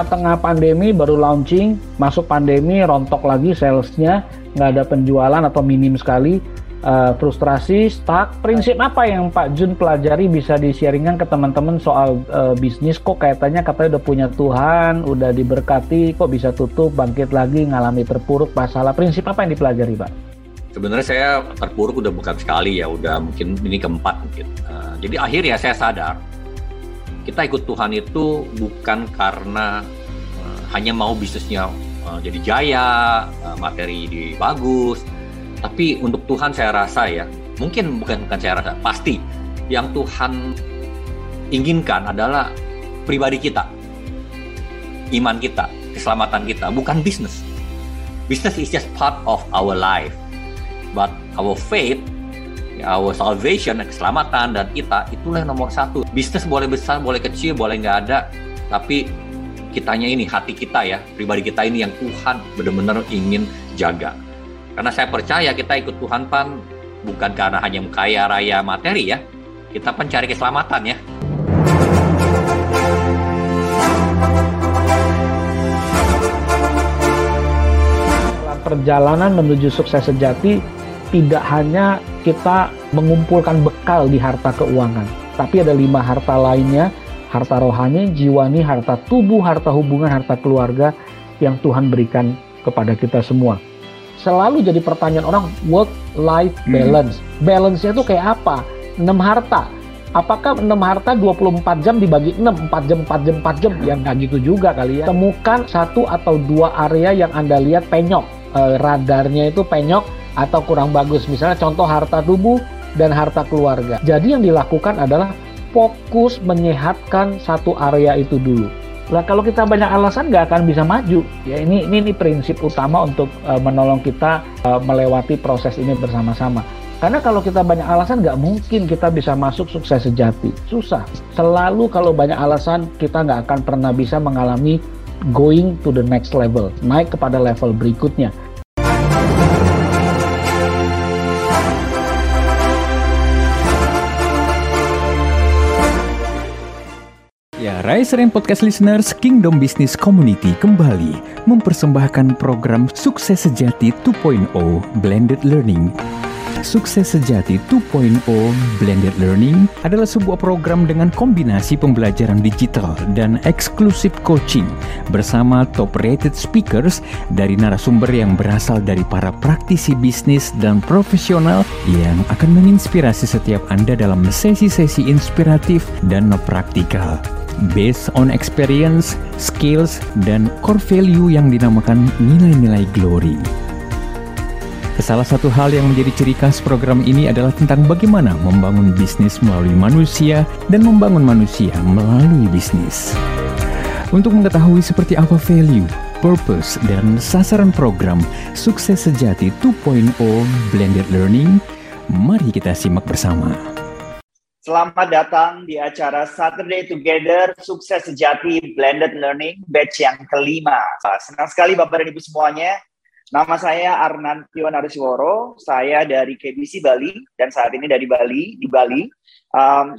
tengah-tengah pandemi baru launching, masuk pandemi rontok lagi salesnya, nggak ada penjualan atau minim sekali, frustrasi, stuck. Prinsip apa yang Pak Jun pelajari bisa di-sharingkan ke teman-teman soal bisnis? Kok kaitannya katanya udah punya Tuhan, udah diberkati, kok bisa tutup, bangkit lagi, ngalami terpuruk, masalah. Prinsip apa yang dipelajari, Pak? Sebenarnya saya terpuruk udah bukan sekali ya, udah mungkin ini keempat mungkin. Jadi akhirnya saya sadar, kita ikut Tuhan itu bukan karena hanya mau bisnisnya jadi jaya, materi bagus, tapi untuk Tuhan saya rasa ya, mungkin bukan saya rasa, pasti yang Tuhan inginkan adalah pribadi kita, iman kita, keselamatan kita, bukan bisnis. Business is just part of our life. But our faith, our salvation, keselamatan dan kita, itulah yang nomor satu. Bisnis boleh besar, boleh kecil, boleh nggak ada, tapi kitanya ini, hati kita ya, pribadi kita ini yang Tuhan benar-benar ingin jaga. Karena saya percaya kita ikut Tuhan pan bukan karena hanya kaya raya materi ya, kita pan cari keselamatan ya. Perjalanan menuju sukses sejati tidak hanya kita mengumpulkan bekal di harta keuangan, tapi ada 5 harta lainnya, harta rohani, jiwani, harta tubuh, harta hubungan, harta keluarga yang Tuhan berikan kepada kita semua. Selalu jadi pertanyaan orang, work life balance. Balance-nya itu kayak apa? 6 harta. Apakah 6 harta 24 jam dibagi 6, 4 jam? Ya nggak gitu juga kali ya. Temukan 1 atau 2 area yang Anda lihat penyok. Radarnya itu penyok atau kurang bagus, misalnya contoh harta tubuh dan harta keluarga. Jadi yang dilakukan adalah fokus menyehatkan satu area itu dulu. Nah, kalau kita banyak alasan nggak akan bisa maju. Ya ini prinsip utama untuk menolong kita melewati proses ini bersama-sama. Karena kalau kita banyak alasan nggak mungkin kita bisa masuk sukses sejati. Susah. Selalu kalau banyak alasan kita nggak akan pernah bisa mengalami going to the next level, naik kepada level berikutnya. Ya, Rai Sering Podcast Listeners, Kingdom Business Community kembali mempersembahkan program Sukses Sejati 2.0 Blended Learning. Sukses Sejati 2.0 Blended Learning adalah sebuah program dengan kombinasi pembelajaran digital dan eksklusif coaching bersama top-rated speakers dari narasumber yang berasal dari para praktisi bisnis dan profesional yang akan menginspirasi setiap Anda dalam sesi-sesi inspiratif dan praktikal. Based on experience, skills, dan core value yang dinamakan nilai-nilai glory. Salah satu hal yang menjadi ciri khas program ini adalah tentang bagaimana membangun bisnis melalui manusia dan membangun manusia melalui bisnis. Untuk mengetahui seperti apa value, purpose, dan sasaran program Sukses Sejati 2.0 Blended Learning, mari kita simak bersama. Selamat datang di acara Saturday Together Sukses Sejati Blended Learning batch yang ke-5. Senang sekali Bapak dan Ibu semuanya. Nama saya Arnan Tiawan Arisworo, saya dari KBC Bali, dan saat ini dari Bali, di Bali.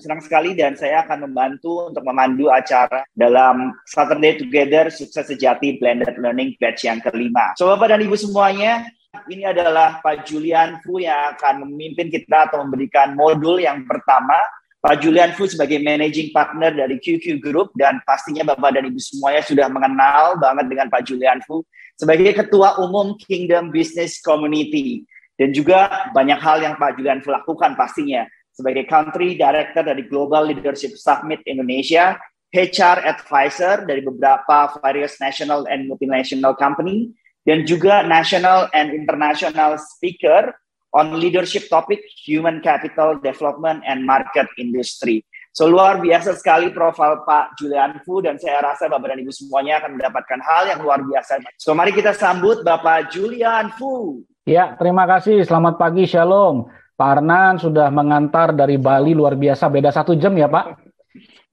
Senang sekali dan saya akan membantu untuk memandu acara dalam Saturday Together Sukses Sejati Blended Learning batch yang ke-5. So, Bapak dan Ibu semuanya, ini adalah Pak Julian Fu yang akan memimpin kita atau memberikan modul yang pertama. Pak Julian Fu sebagai managing partner dari QQ Group dan pastinya Bapak dan Ibu semuanya sudah mengenal banget dengan Pak Julian Fu sebagai Ketua Umum Kingdom Business Community. Dan juga banyak hal yang Pak Julian Fu lakukan pastinya sebagai Country Director dari Global Leadership Summit Indonesia, HR Advisor dari beberapa various national and multinational company, dan juga National and International Speaker on leadership topic, human capital development, and market industry. So, luar biasa sekali profil Pak Julian Fu, dan saya rasa Bapak dan Ibu semuanya akan mendapatkan hal yang luar biasa. So, mari kita sambut Bapak Julian Fu. Ya, terima kasih. Selamat pagi, Shalom. Pak Arnan sudah mengantar dari Bali, luar biasa. Beda 1 jam ya, Pak?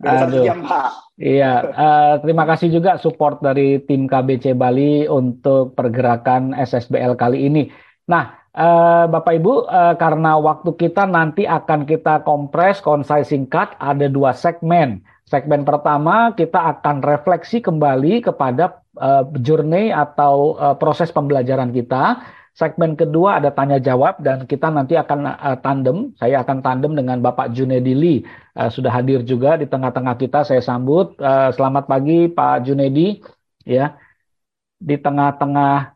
Beda 1 jam, Pak. Iya, terima kasih juga support dari tim KBC Bali untuk pergerakan SSBL kali ini. Nah, Bapak Ibu, karena waktu kita nanti akan kita kompres, concise, singkat, ada 2 segmen. Segmen pertama kita akan refleksi kembali kepada journey atau proses pembelajaran kita. Segmen kedua ada tanya jawab dan kita nanti akan tandem. Saya akan tandem dengan Bapak Junedi Li. Sudah hadir juga di tengah-tengah kita. Saya sambut. Selamat pagi Pak Junedi. Ya, di tengah-tengah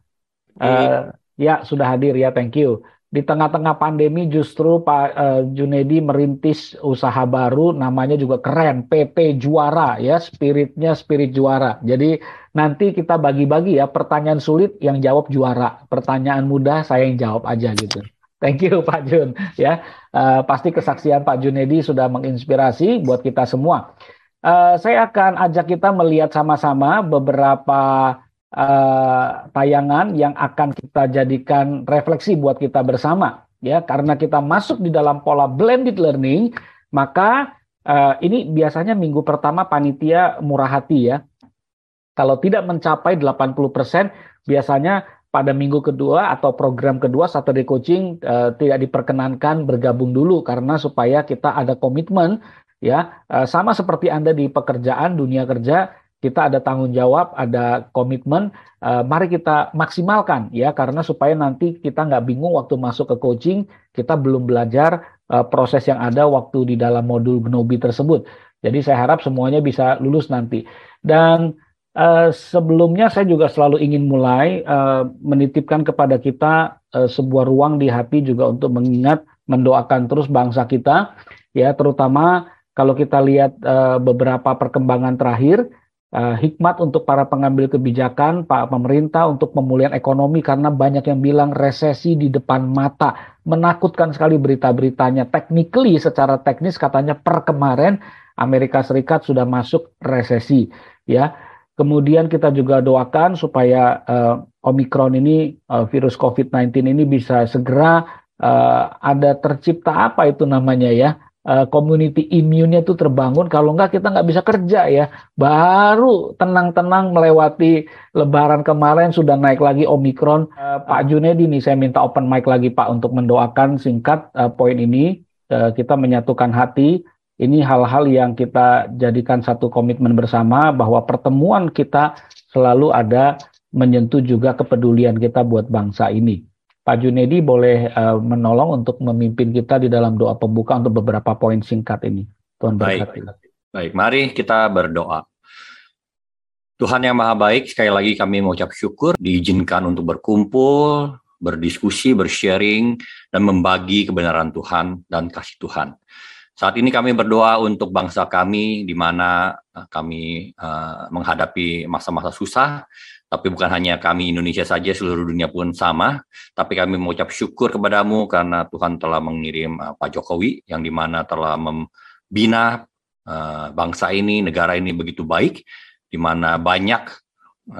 ya sudah hadir ya. Thank you. Di tengah-tengah pandemi justru Pak Junedi merintis usaha baru. Namanya juga keren. PP Juara ya. Spiritnya spirit juara. Jadi nanti kita bagi-bagi ya, pertanyaan sulit yang jawab juara, pertanyaan mudah saya yang jawab aja gitu. Thank you Pak Jun. Ya, pasti kesaksian Pak Junedi sudah menginspirasi buat kita semua. Saya akan ajak kita melihat sama-sama beberapa tayangan yang akan kita jadikan refleksi buat kita bersama. Ya, karena kita masuk di dalam pola blended learning, maka ini biasanya minggu pertama panitia murah hati ya. Kalau tidak mencapai 80%, biasanya pada minggu kedua atau program kedua Saturday Coaching tidak diperkenankan bergabung dulu karena supaya kita ada komitmen ya, sama seperti Anda di pekerjaan dunia kerja, kita ada tanggung jawab, ada komitmen, mari kita maksimalkan ya karena supaya nanti kita nggak bingung waktu masuk ke coaching, kita belum belajar proses yang ada waktu di dalam modul Genobi tersebut. Jadi saya harap semuanya bisa lulus nanti. Dan sebelumnya saya juga selalu ingin mulai menitipkan kepada kita sebuah ruang di hati juga untuk mengingat, mendoakan terus bangsa kita ya, terutama kalau kita lihat beberapa perkembangan terakhir, hikmat untuk para pengambil kebijakan, Pak pemerintah untuk pemulihan ekonomi karena banyak yang bilang resesi di depan mata, menakutkan sekali berita-beritanya. Technically, secara teknis katanya per kemarin Amerika Serikat sudah masuk resesi ya. Kemudian kita juga doakan supaya Omikron ini, virus COVID-19 ini bisa segera ada tercipta apa itu namanya ya, community immune-nya itu terbangun, kalau enggak kita nggak bisa kerja ya. Baru tenang-tenang melewati lebaran kemarin sudah naik lagi Omikron. Pak Junedi nih saya minta open mic lagi Pak untuk mendoakan singkat poin ini, kita menyatukan hati. Ini hal-hal yang kita jadikan satu komitmen bersama bahwa pertemuan kita selalu ada menyentuh juga kepedulian kita buat bangsa ini. Pak Junedi boleh menolong untuk memimpin kita di dalam doa pembuka untuk beberapa poin singkat ini. Tuhan berkati. Baik, mari kita berdoa. Tuhan yang maha baik, sekali lagi kami mengucap syukur diizinkan untuk berkumpul, berdiskusi, bersharing, dan membagi kebenaran Tuhan dan kasih Tuhan. Saat ini kami berdoa untuk bangsa kami di mana kami menghadapi masa-masa susah, tapi bukan hanya kami Indonesia saja, seluruh dunia pun sama, tapi kami mengucap syukur kepadamu karena Tuhan telah mengirim Pak Jokowi yang di mana telah membina bangsa ini, negara ini begitu baik, di mana banyak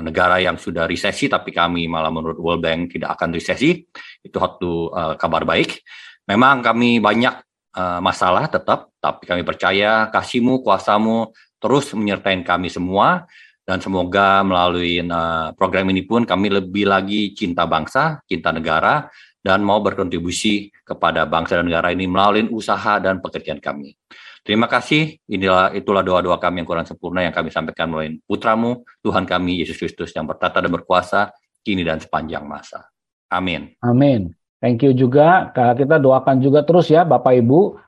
negara yang sudah resesi, tapi kami malah menurut World Bank tidak akan resesi, itu satu kabar baik. Memang kami banyak masalah tetap, tapi kami percaya kasih-Mu, kuasa-Mu terus menyertai kami semua, dan semoga melalui program ini pun kami lebih lagi cinta bangsa, cinta negara, dan mau berkontribusi kepada bangsa dan negara ini melalui usaha dan pekerjaan kami. Terima kasih, itulah doa-doa kami yang kurang sempurna yang kami sampaikan melalui Putra-Mu, Tuhan kami, Yesus Kristus yang bertata dan berkuasa, kini dan sepanjang masa. Amin. Amin. Thank you juga, kita doakan juga terus ya Bapak Ibu,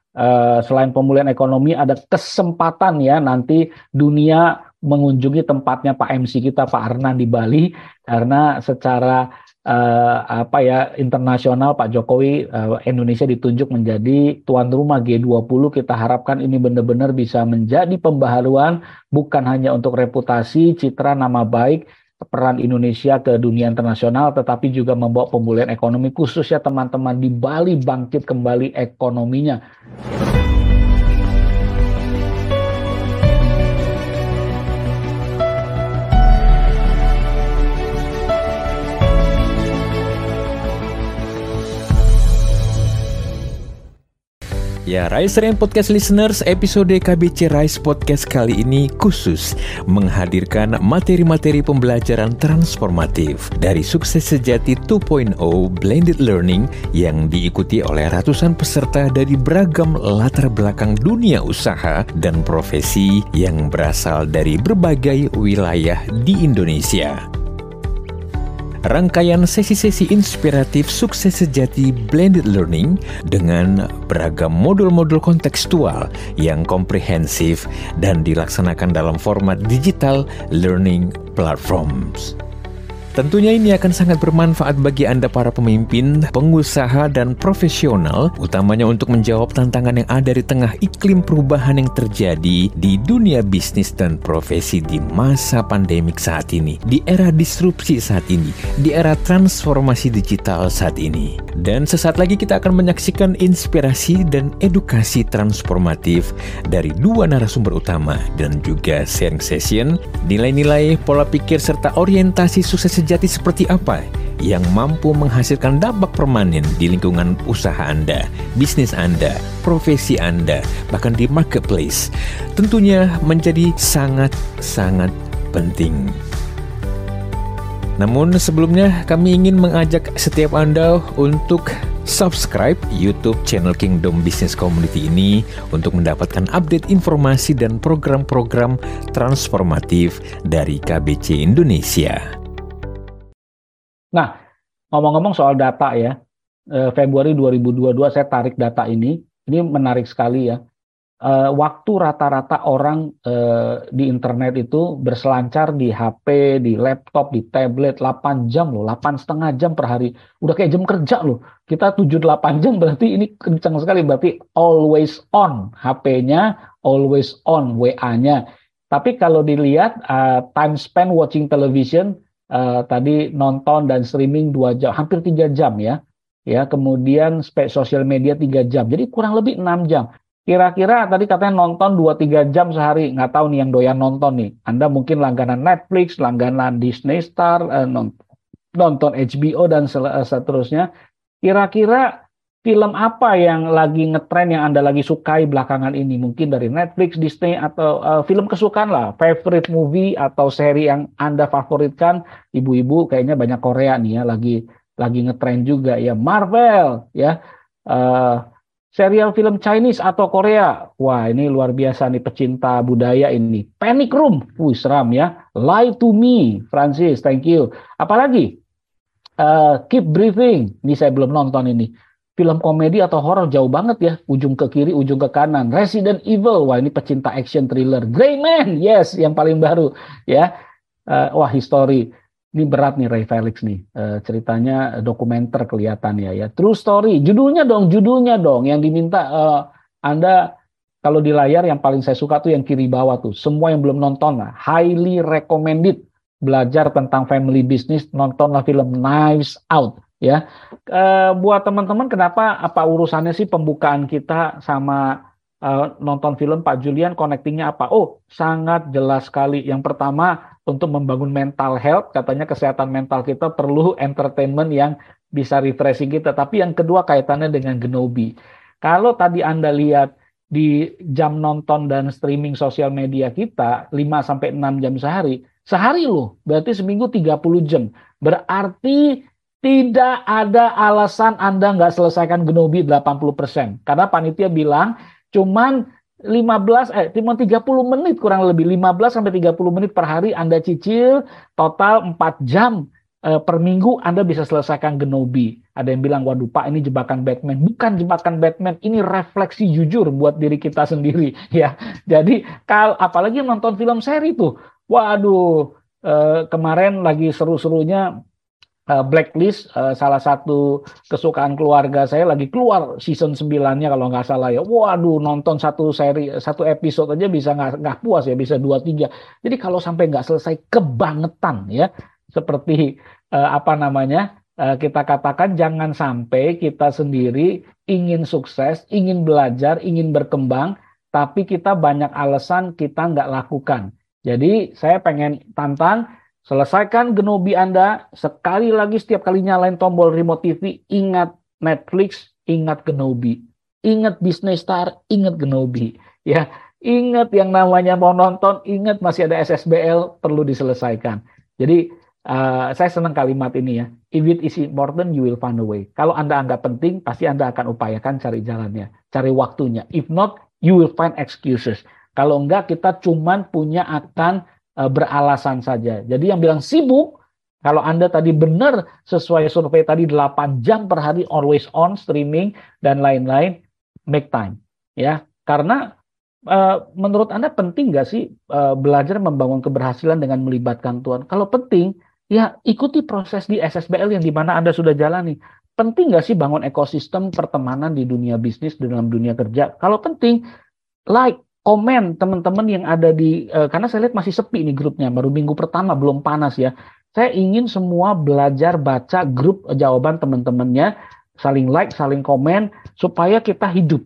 selain pemulihan ekonomi ada kesempatan ya nanti dunia mengunjungi tempatnya Pak MC kita Pak Arnan di Bali, karena secara internasional Pak Jokowi Indonesia ditunjuk menjadi tuan rumah G20, kita harapkan ini benar-benar bisa menjadi pembaharuan bukan hanya untuk reputasi, citra, nama baik, peran Indonesia ke dunia internasional, tetapi juga membawa pemulihan ekonomi khususnya teman-teman di Bali bangkit kembali ekonominya. Ya, Riser and Podcast Listeners, episode KBC Rise Podcast kali ini khusus menghadirkan materi-materi pembelajaran transformatif dari Sukses Sejati 2.0 Blended Learning yang diikuti oleh ratusan peserta dari beragam latar belakang dunia usaha dan profesi yang berasal dari berbagai wilayah di Indonesia. Rangkaian sesi-sesi inspiratif Sukses Sejati Blended Learning dengan beragam modul-modul kontekstual yang komprehensif dan dilaksanakan dalam format digital learning platforms. Tentunya ini akan sangat bermanfaat bagi Anda para pemimpin, pengusaha, dan profesional, utamanya untuk menjawab tantangan yang ada di tengah iklim perubahan yang terjadi di dunia bisnis dan profesi di masa pandemik saat ini, di era disrupsi saat ini, di era transformasi digital saat ini. Dan sesaat lagi kita akan menyaksikan inspirasi dan edukasi transformatif dari dua narasumber utama dan juga sharing session, nilai-nilai, pola pikir, serta orientasi sukses sejati seperti apa yang mampu menghasilkan dampak permanen di lingkungan usaha Anda, bisnis Anda, profesi Anda, bahkan di marketplace. Tentunya menjadi sangat-sangat penting. Namun sebelumnya kami ingin mengajak setiap Anda untuk subscribe YouTube channel Kingdom Business Community ini untuk mendapatkan update informasi dan program-program transformatif dari KBC Indonesia. Nah, ngomong-ngomong soal data ya, Februari 2022 saya tarik data ini menarik sekali ya. Waktu rata-rata orang di internet itu berselancar di HP, di laptop, di tablet 8 jam loh, 8,5 jam per hari. Udah kayak jam kerja loh, kita 7-8 jam berarti ini kencang sekali, berarti always on HP-nya, always on WA-nya. Tapi kalau dilihat time spent watching television, tadi nonton dan streaming 2 jam, hampir 3 jam ya. Kemudian sosial media 3 jam, jadi kurang lebih 6 jam. Kira-kira tadi katanya nonton 2-3 jam sehari, nggak tahu nih yang doyan nonton nih. Anda mungkin langganan Netflix, langganan Disney Star, nonton HBO dan seterusnya. Kira-kira film apa yang lagi ngetren yang Anda lagi sukai belakangan ini? Mungkin dari Netflix, Disney, atau film kesukaan lah, favorite movie atau seri yang Anda favoritkan. Ibu-ibu kayaknya banyak Korea nih ya, lagi ngetren juga ya. Marvel ya. Serial film Chinese atau Korea, wah ini luar biasa nih pecinta budaya ini. Panic Room, seram ya. Lie to Me, Francis, thank you. Apalagi Keep Breathing, ini saya belum nonton ini. Film komedi atau horor jauh banget ya, ujung ke kiri, ujung ke kanan. Resident Evil, wah ini pecinta action thriller. Grey Man, yes, yang paling baru ya. Wah history. Ini berat nih Ray Felix nih, ceritanya dokumenter kelihatannya ya. True story, judulnya dong yang diminta. Anda kalau di layar yang paling saya suka tuh yang kiri bawah tuh. Semua yang belum nonton lah, highly recommended. Belajar tentang family business, nontonlah film Knives Out ya. Buat teman-teman, kenapa apa urusannya sih pembukaan kita sama nonton film, Pak Julian connectingnya apa? Oh, sangat jelas sekali. Yang pertama, untuk membangun mental health, katanya kesehatan mental kita perlu entertainment yang bisa refreshing kita. Tapi yang kedua kaitannya dengan Genobi. Kalau tadi Anda lihat di jam nonton dan streaming sosial media kita, 5-6 jam sehari loh, berarti seminggu 30 jam. Berarti tidak ada alasan Anda nggak selesaikan Genobi 80%. Karena panitia bilang, cuman 30 menit kurang lebih, 15 sampai 30 menit per hari Anda cicil, total 4 jam per minggu Anda bisa selesaikan Genobi. Ada yang bilang, waduh Pak ini jebakan Batman. Bukan jebakan Batman, ini refleksi jujur buat diri kita sendiri ya. Jadi apalagi nonton film seri tuh, waduh kemarin lagi seru-serunya Blacklist, salah satu kesukaan keluarga saya, lagi keluar season 9-nya kalau nggak salah ya. Waduh, nonton satu episode aja bisa nggak puas ya, bisa 2-3. Jadi kalau sampai nggak selesai, kebangetan ya. Seperti kita katakan, jangan sampai kita sendiri ingin sukses, ingin belajar, ingin berkembang, tapi kita banyak alasan kita nggak lakukan. Jadi saya pengen tantang, selesaikan Genobi Anda. Sekali lagi, setiap kali nyalain tombol remote TV, ingat Netflix, ingat Genobi. ingat Business Star, ingat Genobi, ya. Ingat yang namanya mau nonton, ingat masih ada SSBL perlu diselesaikan. Jadi saya senang kalimat ini ya. If it is important, you will find a way. Kalau Anda anggap penting, pasti Anda akan upayakan cari jalannya, cari waktunya. If not, you will find excuses. Kalau enggak, kita cuman punya akan beralasan saja. Jadi yang bilang sibuk, kalau Anda tadi benar sesuai survei tadi 8 jam per hari always on streaming dan lain-lain, make time ya. Karena menurut Anda penting nggak sih belajar membangun keberhasilan dengan melibatkan Tuhan? Kalau penting, ya ikuti proses di SSBL yang di mana Anda sudah jalani. Penting nggak sih bangun ekosistem pertemanan di dunia bisnis, di dalam dunia kerja? Kalau penting, like, komen teman-teman yang ada di, karena saya lihat masih sepi nih grupnya, baru minggu pertama, belum panas ya. Saya ingin semua belajar baca grup jawaban teman-temannya, saling like, saling komen, supaya kita hidup.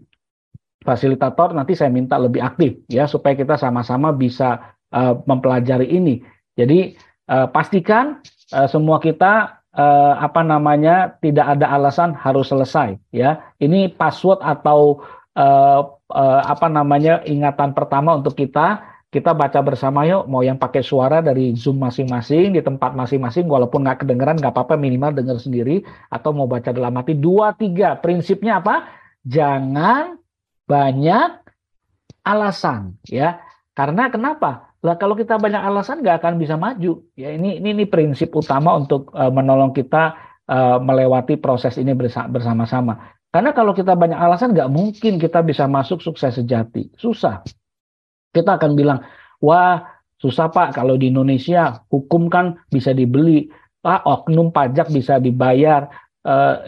Fasilitator nanti saya minta lebih aktif ya, supaya kita sama-sama bisa mempelajari ini. Jadi pastikan semua kita tidak ada alasan harus selesai ya. Ini password atau ingatan pertama untuk kita baca bersama yuk, mau yang pakai suara dari Zoom masing-masing di tempat masing-masing, walaupun nggak kedengeran nggak apa-apa, minimal dengar sendiri atau mau baca dalam hati. 2, 3 prinsipnya apa? Jangan banyak alasan ya, karena kenapa lah, kalau kita banyak alasan nggak akan bisa maju ya. Ini prinsip utama untuk menolong kita melewati proses ini bersama-sama, karena kalau kita banyak alasan nggak mungkin kita bisa masuk sukses sejati. Susah, kita akan bilang wah susah Pak, kalau di Indonesia hukum kan bisa dibeli Pak, oknum pajak bisa dibayar,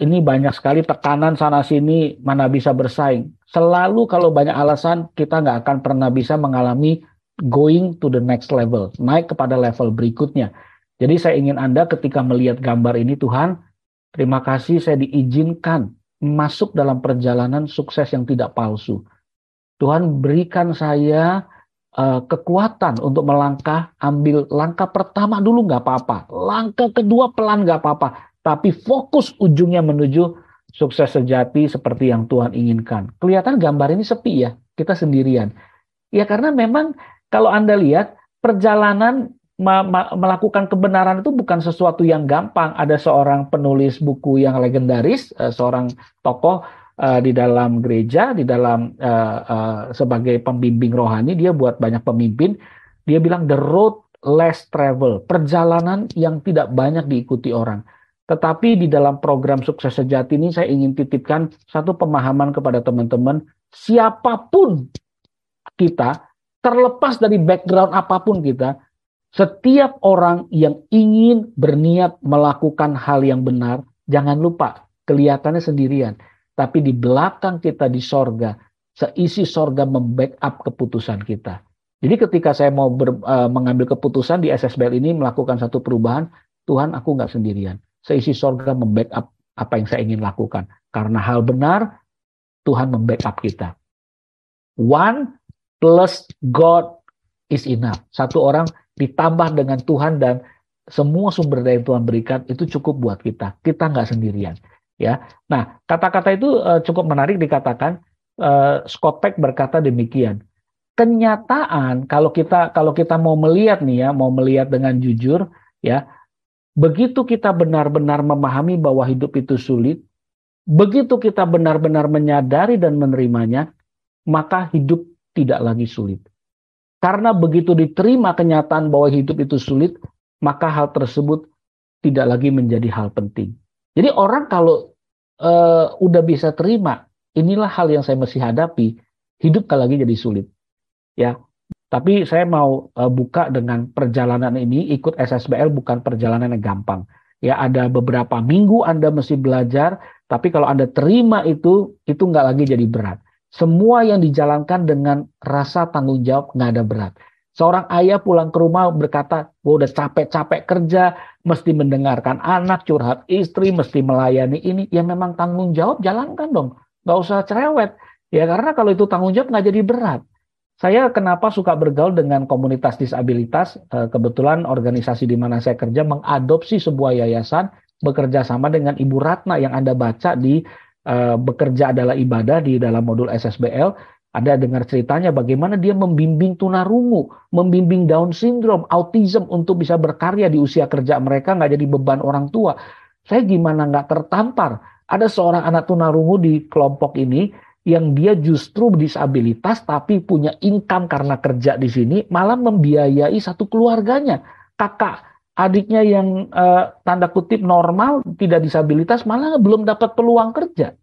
ini banyak sekali tekanan sana sini, mana bisa bersaing. Selalu kalau banyak alasan, kita nggak akan pernah bisa mengalami going to the next level, naik kepada level berikutnya. Jadi saya ingin Anda ketika melihat gambar ini, Tuhan, terima kasih saya diizinkan masuk dalam perjalanan sukses yang tidak palsu. Tuhan berikan saya kekuatan untuk melangkah, ambil langkah pertama dulu nggak apa-apa, langkah kedua pelan nggak apa-apa, tapi fokus ujungnya menuju sukses sejati seperti yang Tuhan inginkan. Kelihatan gambar ini sepi ya, kita sendirian. Ya karena memang kalau Anda lihat, perjalanan melakukan kebenaran itu bukan sesuatu yang gampang. Ada seorang penulis buku yang legendaris, seorang tokoh di dalam gereja, di dalam sebagai pembimbing rohani, dia buat banyak pemimpin. Dia bilang the road less travel, perjalanan yang tidak banyak diikuti orang. Tetapi di dalam program Sukses Sejati ini saya ingin titipkan satu pemahaman kepada teman-teman. Siapapun kita, terlepas dari background apapun kita, setiap orang yang ingin berniat melakukan hal yang benar, jangan lupa, kelihatannya sendirian. Tapi di belakang kita di sorga, seisi sorga membackup keputusan kita. Jadi ketika saya mau mengambil keputusan di SSBL ini, melakukan satu perubahan, Tuhan aku nggak sendirian. Seisi sorga membackup apa yang saya ingin lakukan. Karena hal benar, Tuhan membackup kita. 1 plus God is enough. Satu orang ditambah dengan Tuhan dan semua sumber daya yang Tuhan berikan itu cukup buat kita. Kita nggak sendirian. Ya. Nah, kata-kata itu cukup menarik dikatakan. Scott Peck berkata demikian. Kenyataan kalau kita mau melihat nih ya, mau melihat dengan jujur ya. Begitu kita benar-benar memahami bahwa hidup itu sulit, begitu kita benar-benar menyadari dan menerimanya, maka hidup tidak lagi sulit. Karena begitu diterima kenyataan bahwa hidup itu sulit, maka hal tersebut tidak lagi menjadi hal penting. Jadi orang kalau udah bisa terima, inilah hal yang saya masih hadapi, hidup tak lagi jadi sulit. Ya. Tapi saya mau buka dengan perjalanan ini, ikut SSBL bukan perjalanan yang gampang. Ya ada beberapa minggu Anda mesti belajar, tapi kalau Anda terima itu nggak lagi jadi berat. Semua yang dijalankan dengan rasa tanggung jawab nggak ada berat. Seorang ayah pulang ke rumah berkata, gua udah capek-capek kerja, mesti mendengarkan anak, curhat istri, mesti melayani ini. Ya memang tanggung jawab jalankan dong, nggak usah cerewet. Ya karena kalau itu tanggung jawab nggak jadi berat. Saya kenapa suka bergaul dengan komunitas disabilitas, kebetulan organisasi di mana saya kerja mengadopsi sebuah yayasan bekerja sama dengan Ibu Ratna yang Anda baca di bekerja adalah ibadah di dalam modul SSBL, Anda dengar ceritanya bagaimana dia membimbing tunarungu, membimbing Down syndrome, autism untuk bisa berkarya di usia kerja mereka, nggak jadi beban orang tua. Saya gimana nggak tertampar? Ada seorang anak tunarungu di kelompok ini yang dia justru disabilitas tapi punya income karena kerja di sini, malah membiayai satu keluarganya. Kakak adiknya yang tanda kutip normal, tidak disabilitas, malah belum dapat peluang kerja.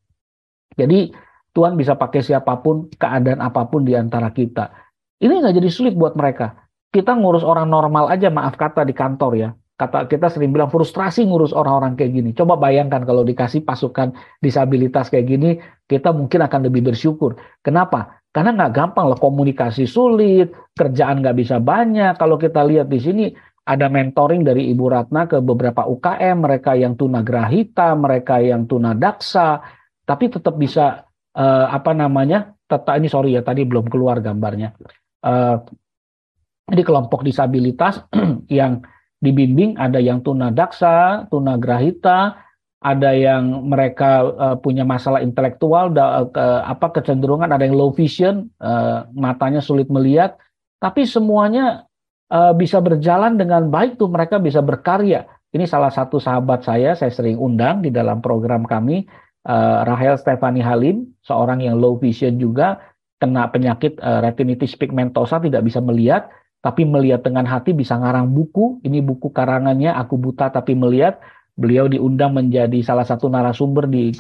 Jadi Tuhan bisa pakai siapapun, keadaan apapun di antara kita. Ini nggak jadi sulit buat mereka. Kita ngurus orang normal aja, maaf kata, di kantor ya. Kata kita sering bilang frustrasi ngurus orang-orang kayak gini. Coba bayangkan kalau dikasih pasukan disabilitas kayak gini, kita mungkin akan lebih bersyukur. Kenapa? Karena nggak gampang lah, komunikasi sulit, kerjaan nggak bisa banyak. Kalau kita lihat di sini, ada mentoring dari Ibu Ratna ke beberapa UKM, mereka yang tunagrahita, mereka yang tunadaksa, tapi tetap bisa ini sorry ya, tadi belum keluar gambarnya. Jadi kelompok disabilitas yang dibimbing ada yang tunadaksa, tunagrahita, ada yang mereka punya masalah intelektual, kecenderungan, ada yang low vision, matanya sulit melihat, tapi semuanya bisa berjalan dengan baik tuh, mereka bisa berkarya. Ini salah satu sahabat saya sering undang di dalam program kami, Rahel Stefani Halim, seorang yang low vision juga, kena penyakit retinitis pigmentosa, tidak bisa melihat, tapi melihat dengan hati, bisa ngarang buku. Ini buku karangannya, Aku Buta Tapi Melihat. Beliau diundang menjadi salah satu narasumber di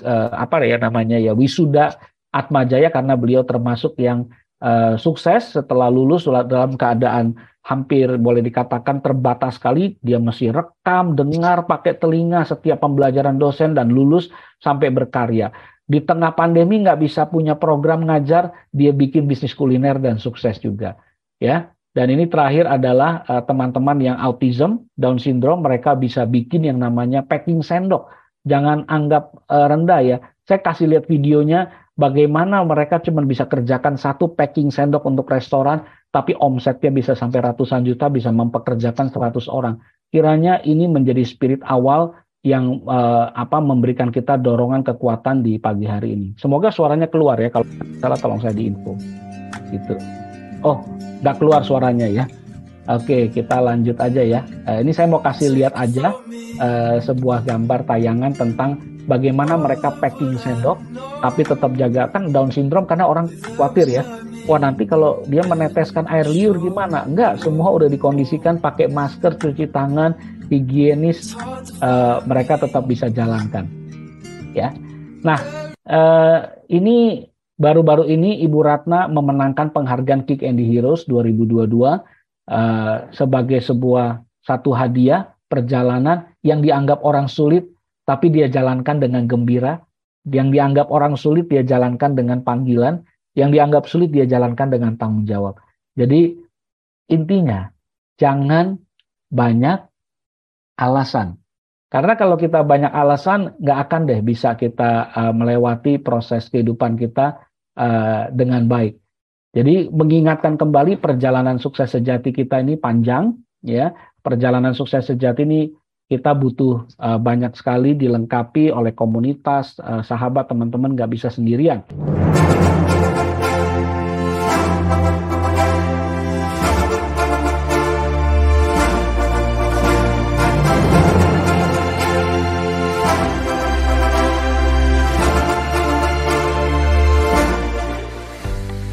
wisuda Atmajaya, karena beliau termasuk yang sukses setelah lulus dalam keadaan hampir boleh dikatakan terbatas sekali. Dia masih rekam, dengar pakai telinga setiap pembelajaran dosen, dan lulus sampai berkarya. Di tengah pandemi nggak bisa punya program ngajar, dia bikin bisnis kuliner dan sukses juga, ya. Dan ini terakhir adalah teman-teman yang autism, Down syndrome, mereka bisa bikin yang namanya packing sendok. Jangan anggap rendah ya. Saya kasih lihat videonya, bagaimana mereka cuma bisa kerjakan satu packing sendok untuk restoran, tapi omsetnya bisa sampai ratusan juta, bisa mempekerjakan 100 orang. Kiranya ini menjadi spirit awal yang memberikan kita dorongan kekuatan di pagi hari ini. Semoga suaranya keluar ya, kalau salah tolong saya diinfo. Gitu. Oh, nggak keluar suaranya ya. Oke, kita lanjut aja ya. Ini saya mau kasih lihat aja sebuah gambar tayangan tentang bagaimana mereka packing sendok, tapi tetap jaga, kan Down syndrome, karena orang khawatir ya, wah nanti kalau dia meneteskan air liur gimana? Enggak, semua udah dikondisikan pakai masker, cuci tangan, higienis, mereka tetap bisa jalankan, ya. Nah, ini baru-baru ini Ibu Ratna memenangkan penghargaan Kick and the Heroes 2022 sebagai satu hadiah perjalanan yang dianggap orang sulit, tapi dia jalankan dengan gembira. Yang dianggap orang sulit, dia jalankan dengan panggilan. Yang dianggap sulit, dia jalankan dengan tanggung jawab. Jadi intinya, jangan banyak alasan. Karena kalau kita banyak alasan, nggak akan deh bisa kita melewati proses kehidupan kita dengan baik. Jadi mengingatkan kembali, perjalanan sukses sejati kita ini panjang, ya. Perjalanan sukses sejati ini kita butuh banyak sekali dilengkapi oleh komunitas, sahabat, teman-teman, nggak bisa sendirian.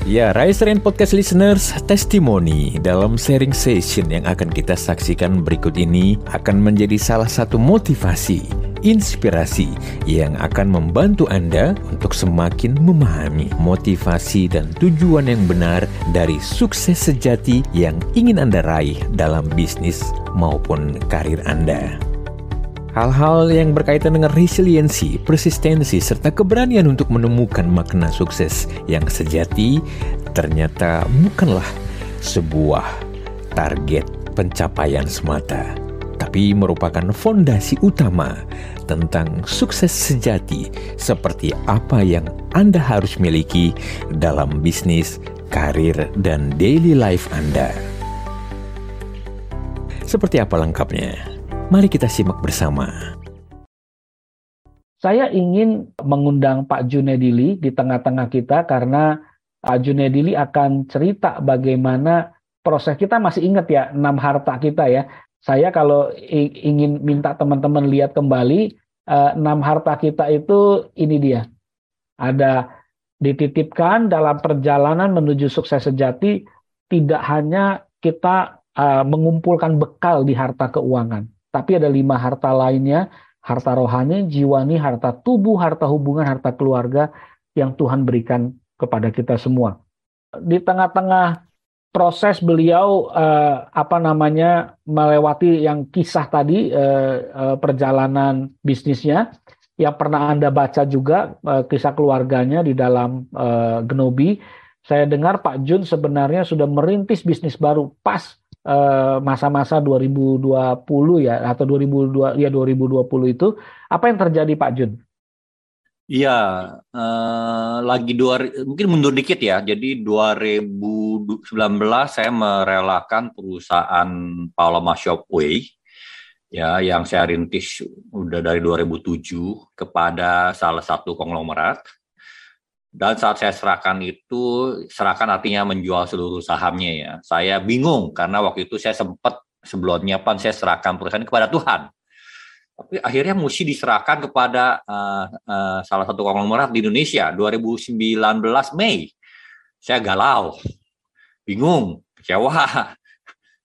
Ya, Raiser and Podcast Listeners, testimoni dalam sharing session yang akan kita saksikan berikut ini akan menjadi salah satu motivasi, inspirasi yang akan membantu Anda untuk semakin memahami motivasi dan tujuan yang benar dari sukses sejati yang ingin Anda raih dalam bisnis maupun karir Anda. Hal-hal yang berkaitan dengan resiliensi, persistensi, serta keberanian untuk menemukan makna sukses yang sejati ternyata bukanlah sebuah target pencapaian semata, tapi merupakan fondasi utama tentang sukses sejati seperti apa yang Anda harus miliki dalam bisnis, karir, dan daily life Anda. Seperti apa lengkapnya? Mari kita simak bersama. Saya ingin mengundang Pak Junedi Li di tengah-tengah kita karena Pak Junedi Li akan cerita bagaimana proses kita masih ingat ya 6 harta kita ya. Saya kalau ingin minta teman-teman lihat kembali 6 harta kita itu ini dia. Ada dititipkan dalam perjalanan menuju sukses sejati tidak hanya kita mengumpulkan bekal di harta keuangan, tapi ada 5 harta lainnya. Harta rohani, jiwani, harta tubuh, harta hubungan, harta keluarga yang Tuhan berikan kepada kita semua. Di tengah-tengah proses beliau melewati yang kisah tadi perjalanan bisnisnya yang pernah Anda baca juga kisah keluarganya di dalam Genobi. Saya dengar Pak Jun sebenarnya sudah merintis bisnis baru pas masa-masa 2020 ya atau 2020 itu apa yang terjadi Pak Jun? Iya, mungkin mundur dikit ya. Jadi 2019 saya merelakan perusahaan Paloma Shopway ya yang saya rintis udah dari 2007 kepada salah satu konglomerat. Dan saat saya serahkan artinya menjual seluruh sahamnya ya. Saya bingung karena waktu itu saya sempat sebelumnya saya serahkan perusahaan kepada Tuhan. Tapi akhirnya mesti diserahkan kepada salah satu konglomerat di Indonesia 2019 Mei. Saya galau, bingung, kecewa.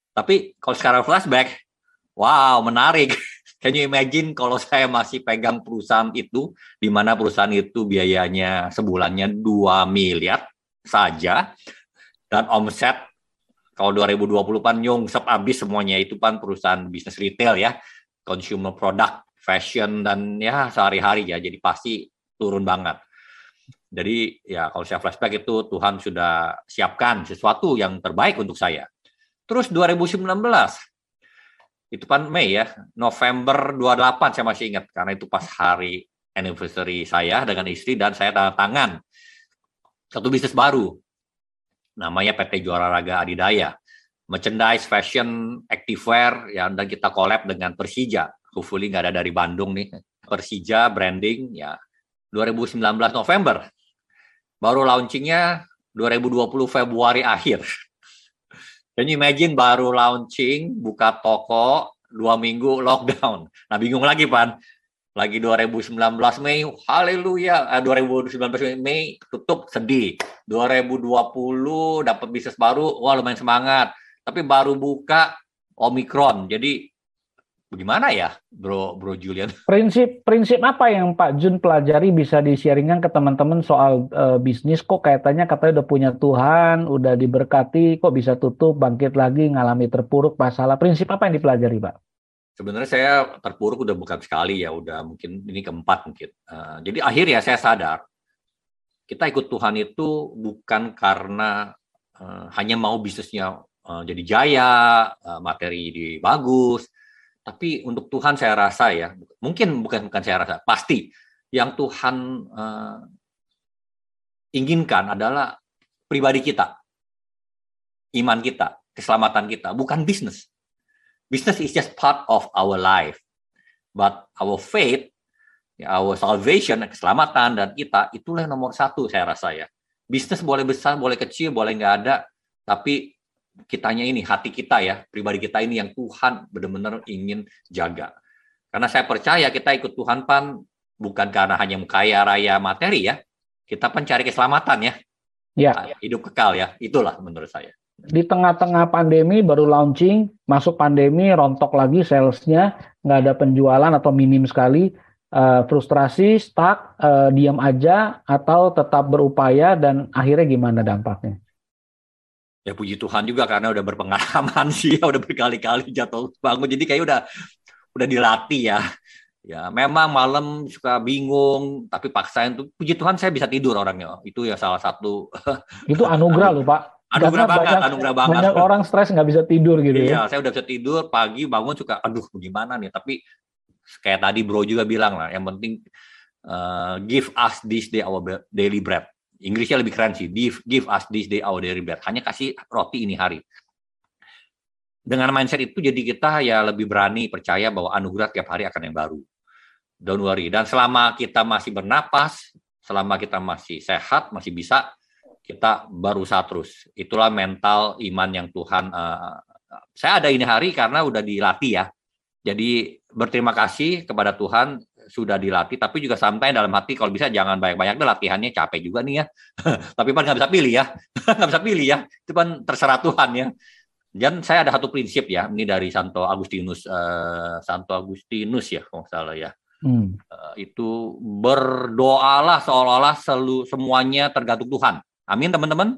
Tapi kalau sekarang flashback, wow menarik. Can you imagine kalau saya masih pegang perusahaan itu, di mana perusahaan itu biayanya sebulannya 2 miliar saja, dan omset, kalau 2020 nyungsep habis semuanya itu perusahaan bisnis retail ya, consumer product, fashion, dan ya sehari-hari ya, jadi pasti turun banget. Jadi ya kalau saya flashback itu Tuhan sudah siapkan sesuatu yang terbaik untuk saya. Terus 2019, itu Mei ya, November 28 saya masih ingat, karena itu pas hari anniversary saya dengan istri dan saya tanda tangan satu bisnis baru, namanya PT Juara Raga Adidaya, merchandise, fashion, activewear, ya, dan kita collab dengan Persija, hopefully nggak ada dari Bandung nih, Persija branding ya, 2019 November, baru launchingnya 2020 Februari akhir. Can you imagine baru launching, buka toko, 2 minggu lockdown. Nah bingung lagi Pan, lagi 2019 Mei, haleluya, 2019 Mei tutup sedih. 2020 dapat bisnis baru, wah lumayan semangat. Tapi baru buka Omikron, jadi bagaimana ya bro Julian? Prinsip apa yang Pak Jun pelajari bisa di-sharingkan ke teman-teman soal bisnis? Kok katanya udah punya Tuhan, udah diberkati, kok bisa tutup, bangkit lagi, ngalami terpuruk, masalah. Prinsip apa yang dipelajari Pak? Sebenarnya saya terpuruk udah bukan sekali ya, udah mungkin ini keempat mungkin. Jadi akhirnya saya sadar, kita ikut Tuhan itu bukan karena hanya mau bisnisnya jadi jaya, materi bagus, tapi untuk Tuhan saya rasa ya, mungkin bukan saya rasa, pasti yang Tuhan inginkan adalah pribadi kita, iman kita, keselamatan kita, bukan bisnis. Business is just part of our life, but our faith, our salvation, keselamatan dan kita itulah yang nomor satu saya rasa ya. Bisnis boleh besar, boleh kecil, boleh nggak ada, tapi kitanya ini, hati kita ya, pribadi kita ini yang Tuhan benar-benar ingin jaga. Karena saya percaya kita ikut Tuhan Pan bukan karena hanya kaya raya materi ya, kita Pan cari keselamatan ya, hidup kekal ya, itulah menurut saya. Di tengah-tengah pandemi baru launching, masuk pandemi rontok lagi salesnya, nggak ada penjualan atau minim sekali, frustrasi, stuck, diam aja atau tetap berupaya dan akhirnya gimana dampaknya? Ya puji Tuhan juga karena udah berpengalaman sih, udah berkali-kali jatuh bangun, jadi kayak udah dilatih ya. Ya memang malam suka bingung, tapi paksain tuh. Puji Tuhan saya bisa tidur orangnya, itu ya salah satu. Itu anugerah loh Pak. Anugerah banget. Banyak orang stres nggak bisa tidur gitu ya. Iya, saya udah bisa tidur, pagi bangun suka, aduh gimana nih. Tapi kayak tadi Bro juga bilang lah, yang penting give us this day our daily bread. Inggrisnya lebih keren sih, give us this day our daily bread. Hanya kasih roti ini hari. Dengan mindset itu jadi kita ya lebih berani percaya bahwa anugerah tiap hari akan yang baru. Don't worry. Dan selama kita masih bernapas, selama kita masih sehat, masih bisa, kita berusaha terus. Itulah mental iman yang Tuhan. Saya ada ini hari karena udah dilatih ya. Jadi berterima kasih kepada Tuhan sudah dilatih, tapi juga sampai dalam hati kalau bisa jangan banyak-banyak deh latihannya, capek juga nih ya. Tapi kan nggak bisa pilih ya, nggak bisa pilih ya. Itu kan terserah Tuhan ya. Dan saya ada satu prinsip ya, ini dari Santo Agustinus ya, kalau nggak salah ya. Itu berdoalah seolah-olah semuanya tergantung Tuhan. Amin teman-teman.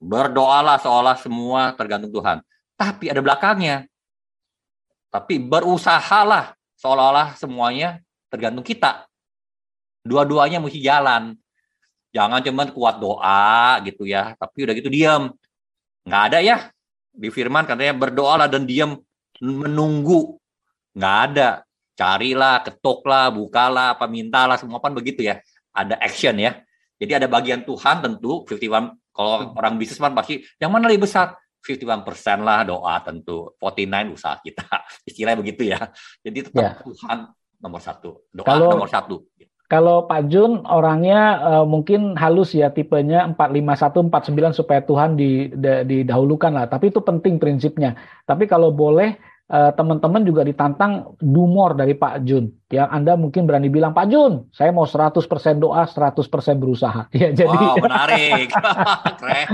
Berdoalah seolah semua tergantung Tuhan. Tapi ada belakangnya. Tapi berusahalah seolah-olah semuanya tergantung kita. Dua-duanya mesti jalan. Jangan cuma kuat doa gitu ya, tapi udah gitu diam. Nggak ada ya. Di firman katanya berdoalah dan diam menunggu. Nggak ada. Carilah, ketoklah, bukalah, apa mintalah, semua kan begitu ya. Ada action ya. Jadi ada bagian Tuhan tentu, 51, kalau orang bisnis kan pasti, yang mana lebih besar? 51% lah doa tentu, 49 usaha kita. Istilahnya begitu ya. Jadi tetap ya. Tuhan nomor satu, doa kalau, nomor satu. Kalau Pak Jun orangnya mungkin halus ya, tipenya 451, 49 supaya Tuhan didahulukan lah. Tapi itu penting prinsipnya. Tapi kalau boleh, teman-teman juga ditantang do more dari Pak Jun. Yang Anda mungkin berani bilang, Pak Jun, saya mau 100% doa, 100% berusaha. Ya, jadi, wow, menarik. Keren.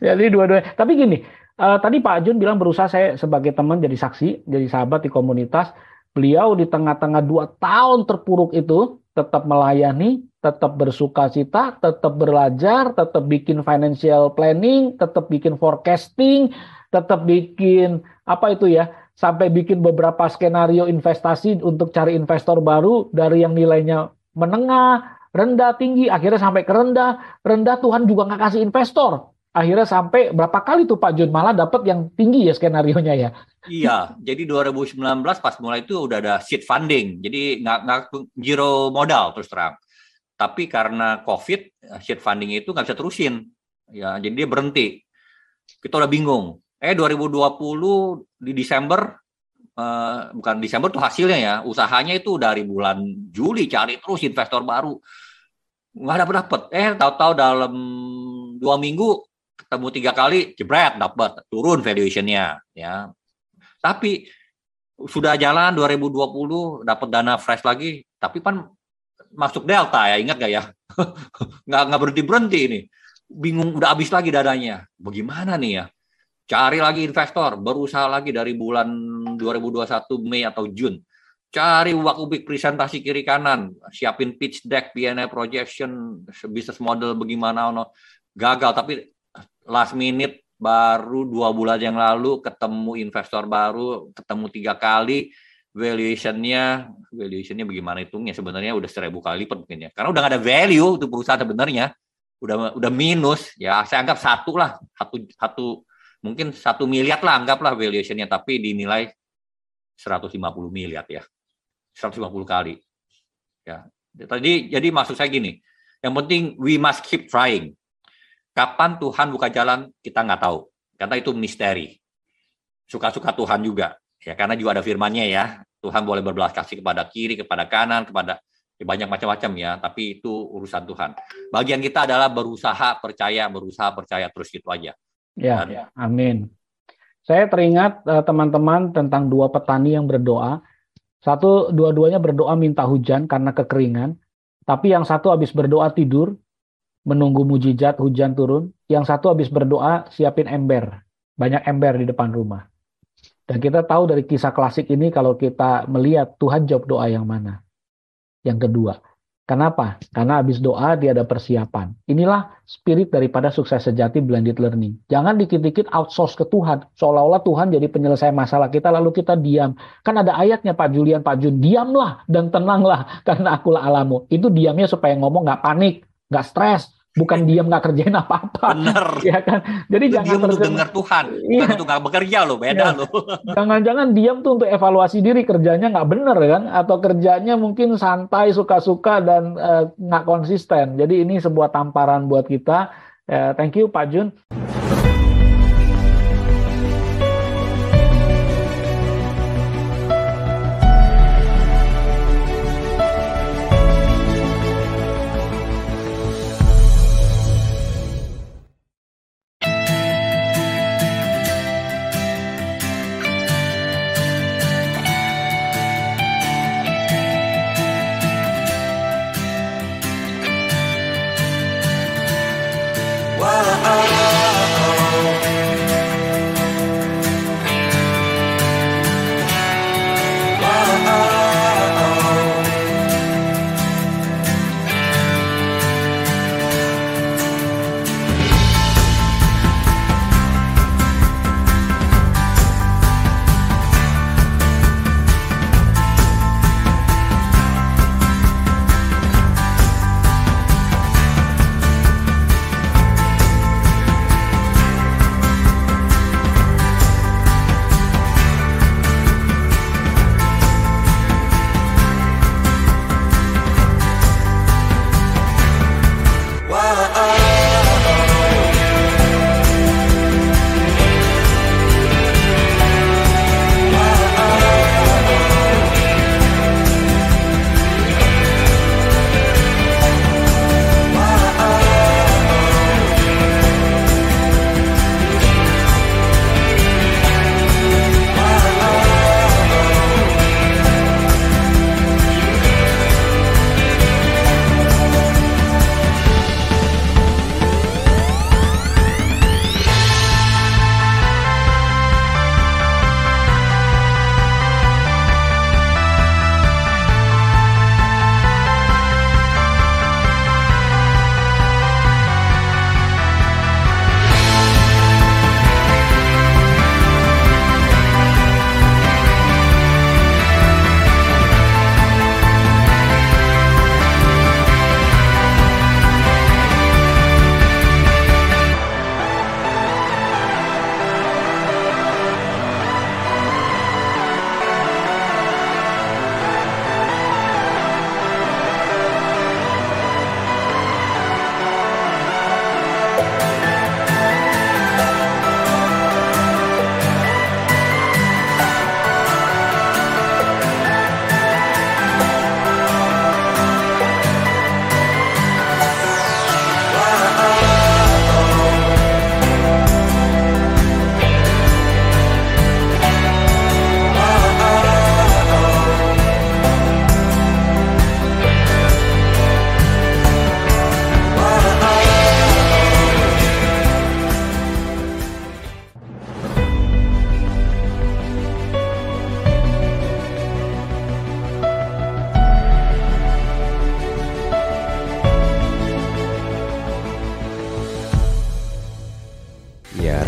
Jadi dua-duanya. Tapi gini, tadi Pak Jun bilang berusaha, saya sebagai teman jadi saksi, jadi sahabat di komunitas. Beliau di tengah-tengah 2 tahun terpuruk itu, tetap melayani, tetap bersukacita, tetap belajar, tetap bikin financial planning, tetap bikin forecasting, tetap bikin apa itu ya, sampai bikin beberapa skenario investasi untuk cari investor baru dari yang nilainya menengah, rendah, tinggi, akhirnya sampai ke rendah. Rendah Tuhan juga nggak kasih investor. Akhirnya sampai berapa kali tuh Pak Jun malah dapat yang tinggi ya skenarionya ya. Iya, jadi 2019 pas mulai itu udah ada seed funding. Jadi nggak zero modal terus terang. Tapi karena COVID, seed funding itu nggak bisa terusin. Ya, jadi dia berhenti. Kita udah bingung. 2020 di Desember, bukan Desember tuh hasilnya ya, usahanya itu dari bulan Juli cari terus investor baru. Nggak dapet-dapet. Tahu-tahu dalam 2 minggu, ketemu 3 kali, jebret, dapet. Turun valuation-nya. Ya. Tapi sudah jalan 2020, dapet dana fresh lagi, tapi kan masuk Delta ya, ingat nggak ya? Nggak berhenti-berhenti ini. Bingung, udah habis lagi dadanya. Bagaimana nih ya? Cari lagi investor, berusaha lagi dari bulan 2021 Mei atau Jun. Cari waktu presentasi kiri kanan, siapin pitch deck, P&L projection, business model bagaimana, gagal. Tapi last minute baru 2 bulan yang lalu ketemu investor baru, ketemu 3 kali, valuationnya bagaimana hitungnya? Sebenarnya udah 1000 kali lipat mungkin ya. Karena udah nggak ada value itu perusahaan sebenarnya, udah minus ya. Saya anggap satu. Mungkin 1 miliar lah, anggaplah valuation-nya, tapi dinilai 150 miliar ya. 150 kali. Ya. Tadi jadi maksud saya gini, yang penting we must keep trying. Kapan Tuhan buka jalan, kita nggak tahu. Karena itu misteri. Suka-suka Tuhan juga. Ya, karena juga ada firman-Nya ya. Tuhan boleh berbelas kasih kepada kiri, kepada kanan, kepada banyak macam-macam ya, tapi itu urusan Tuhan. Bagian kita adalah berusaha percaya terus gitu aja. Ya, amin. Saya teringat teman-teman tentang 2 petani yang berdoa. Satu, dua-duanya berdoa minta hujan karena kekeringan. Tapi yang satu habis berdoa tidur, menunggu mujizat hujan turun. Yang satu habis berdoa siapin ember. Banyak ember di depan rumah. Dan kita tahu dari kisah klasik ini kalau kita melihat Tuhan jawab doa yang mana. Yang kedua. Kenapa? Karena habis doa dia ada persiapan. Inilah spirit daripada sukses sejati blended learning. Jangan dikit-dikit outsource ke Tuhan. Seolah-olah Tuhan jadi penyelesai masalah kita lalu kita diam. Kan ada ayatnya Pak Julian, Pak Jun, diamlah dan tenanglah karena akulah Allahmu. Itu diamnya supaya ngomong nggak panik, nggak stres. Bukan diam nggak kerjain apa-apa. Bener. Ya kan? Jadi itu jangan untuk dengar Tuhan. Iya. Untuk nggak bekerja loh, beda ya. Loh. Jangan-jangan diam tuh untuk evaluasi diri, kerjanya nggak bener kan? Atau kerjanya mungkin santai, suka-suka dan nggak konsisten. Jadi ini sebuah tamparan buat kita. Thank you Pak Jun.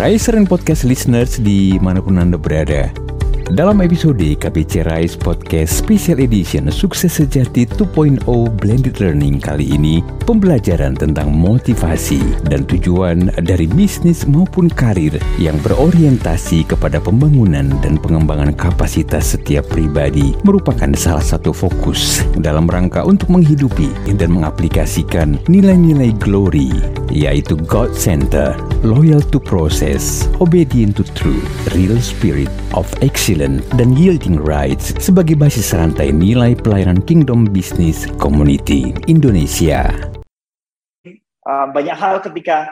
Rise and Podcast Listeners di manapun Anda berada. Dalam episode KPC Rise Podcast Special Edition Sukses Sejati 2.0 Blended Learning kali ini, pembelajaran tentang motivasi dan tujuan dari bisnis maupun karir yang berorientasi kepada pembangunan dan pengembangan kapasitas setiap pribadi merupakan salah satu fokus dalam rangka untuk menghidupi dan mengaplikasikan nilai-nilai glory, yaitu God Center, Loyal to Process, Obedient to Truth, Real Spirit of Excellence, dan Yielding Rights sebagai basis rantai nilai pelayanan Kingdom Business Community Indonesia. Banyak hal ketika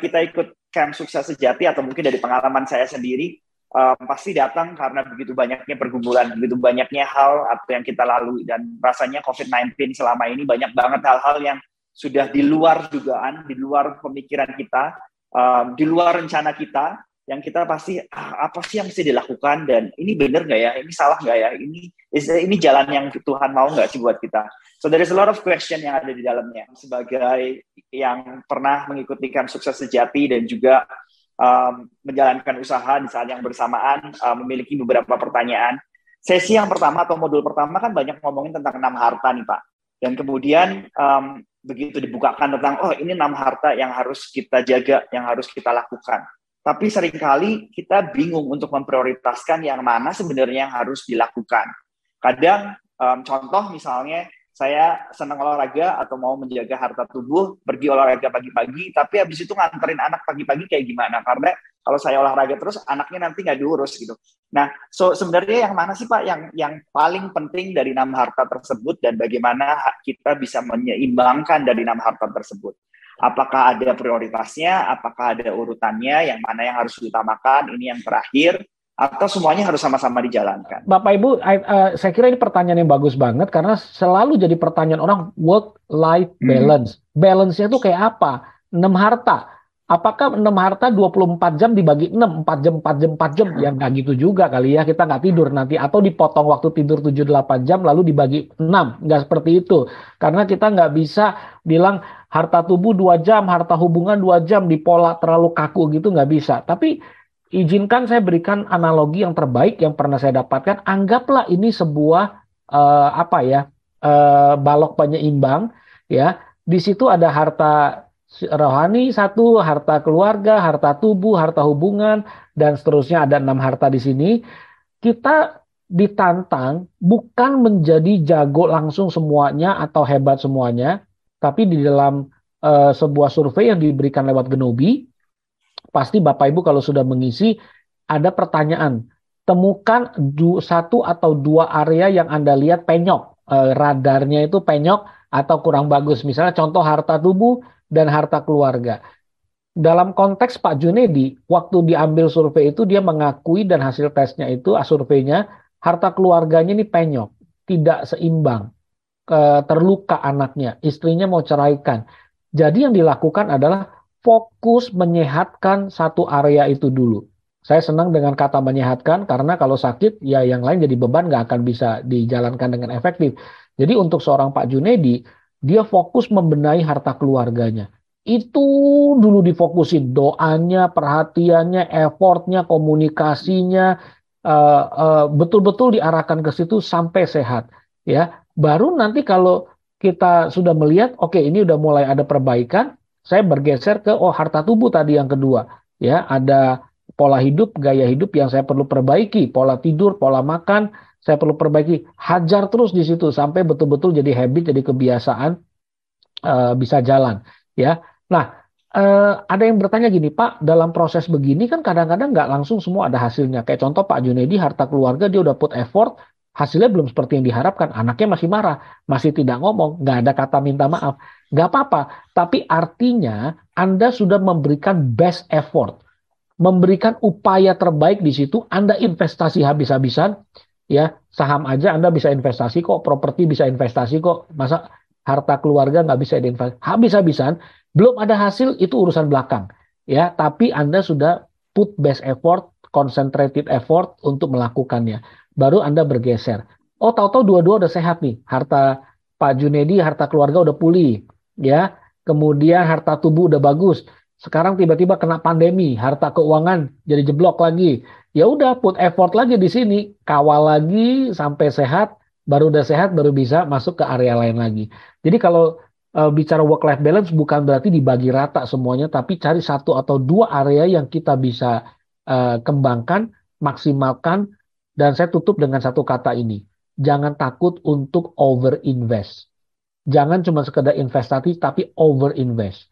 kita ikut camp Sukses Sejati, atau mungkin dari pengalaman saya sendiri, pasti datang karena begitu banyaknya pergumulan, begitu banyaknya hal apa yang kita lalui, dan rasanya COVID-19 selama ini banyak banget hal-hal yang sudah di luar dugaan, di luar pemikiran kita, di luar rencana kita, yang kita pasti apa sih yang mesti dilakukan, dan ini benar nggak ya, ini salah nggak ya, ini jalan yang Tuhan mau nggak sih buat kita. So there is a lot of question yang ada di dalamnya. Sebagai yang pernah mengikuti camp Sukses Sejati dan juga menjalankan usaha di saat yang bersamaan, memiliki beberapa pertanyaan. Sesi yang pertama atau modul pertama kan banyak ngomongin tentang 6 harta nih Pak, dan kemudian begitu dibukakan tentang ini 6 harta yang harus kita jaga, yang harus kita lakukan. Tapi seringkali kita bingung untuk memprioritaskan yang mana sebenarnya yang harus dilakukan. Kadang, contoh misalnya, saya senang olahraga atau mau menjaga harta tubuh, pergi olahraga pagi-pagi, tapi habis itu nganterin anak pagi-pagi kayak gimana? Karena kalau saya olahraga terus, anaknya nanti nggak diurus gitu. Nah, so sebenarnya yang mana sih Pak yang paling penting dari 6 harta tersebut, dan bagaimana kita bisa menyeimbangkan dari 6 harta tersebut? Apakah ada prioritasnya, apakah ada urutannya, yang mana yang harus diutamakan, ini yang terakhir, atau semuanya harus sama-sama dijalankan? Bapak Ibu, saya kira ini pertanyaan yang bagus banget, karena selalu jadi pertanyaan orang, work-life balance. Balance-nya itu kayak apa? 6 harta. Apakah 6 harta 24 jam dibagi 6, 4 jam? Ya nggak gitu juga kali ya, kita nggak tidur nanti. Atau dipotong waktu tidur 7-8 jam lalu dibagi 6. Nggak seperti itu. Karena kita nggak bisa bilang harta tubuh 2 jam, harta hubungan 2 jam, dipola terlalu kaku gitu, nggak bisa. Tapi izinkan saya berikan analogi yang terbaik yang pernah saya dapatkan. Anggaplah ini sebuah balok penyeimbang. Ya, di situ ada harta rohani 1, harta keluarga, harta tubuh, harta hubungan, dan seterusnya, ada 6 harta di sini. Kita ditantang bukan menjadi jago langsung semuanya atau hebat semuanya, tapi di dalam sebuah survei yang diberikan lewat Genobi, pasti Bapak Ibu kalau sudah mengisi, ada pertanyaan. Temukan 1 atau 2 area yang Anda lihat penyok. Radarnya itu penyok atau kurang bagus. Misalnya contoh harta tubuh dan harta keluarga. Dalam konteks Pak Junedi, waktu diambil survei itu, dia mengakui dan hasil tesnya itu, surveinya, harta keluarganya ini penyok, tidak seimbang, terluka anaknya, istrinya mau ceraikan. Jadi yang dilakukan adalah fokus menyehatkan satu area itu dulu. Saya senang dengan kata menyehatkan, karena kalau sakit, ya yang lain jadi beban, nggak akan bisa dijalankan dengan efektif. Jadi untuk seorang Pak Junedi, dia fokus membenahi harta keluarganya. Itu dulu difokusin. Doanya, perhatiannya, effortnya, komunikasinya, betul-betul diarahkan ke situ sampai sehat. Ya, baru nanti kalau kita sudah melihat, oke, ini udah mulai ada perbaikan, saya bergeser ke harta tubuh tadi yang kedua. Ya, ada pola hidup, gaya hidup yang saya perlu perbaiki, pola tidur, pola makan, saya perlu perbaiki. Hajar terus di situ sampai betul-betul jadi habit, jadi kebiasaan, bisa jalan. Ya, nah ada yang bertanya gini, Pak, dalam proses begini kan kadang-kadang nggak langsung semua ada hasilnya. Kayak contoh Pak Junedi, harta keluarga dia udah put effort, hasilnya belum seperti yang diharapkan. Anaknya masih marah, masih tidak ngomong, nggak ada kata minta maaf. Nggak apa-apa, tapi artinya Anda sudah memberikan best effort, memberikan upaya terbaik di situ. Anda investasi habis-habisan. Ya, saham aja Anda bisa investasi kok, properti bisa investasi kok, masa harta keluarga nggak bisa diinvestasi? Habis-habisan, belum ada hasil, itu urusan belakang. Ya, tapi Anda sudah put best effort, concentrated effort untuk melakukannya. Baru Anda bergeser. Oh, tahu-tahu 2-2 udah sehat nih. Harta Pak Junedi, harta keluarga udah pulih. Ya, kemudian harta tubuh udah bagus. Sekarang tiba-tiba kena pandemi, harta keuangan jadi jeblok lagi. Ya udah, put effort lagi di sini, kawal lagi sampai sehat, baru udah sehat baru bisa masuk ke area lain lagi. Jadi kalau bicara work life balance bukan berarti dibagi rata semuanya, tapi cari satu atau dua area yang kita bisa kembangkan, maksimalkan. Dan saya tutup dengan satu kata ini. Jangan takut untuk over-invest. Jangan cuma sekedar investasi, tapi over-invest.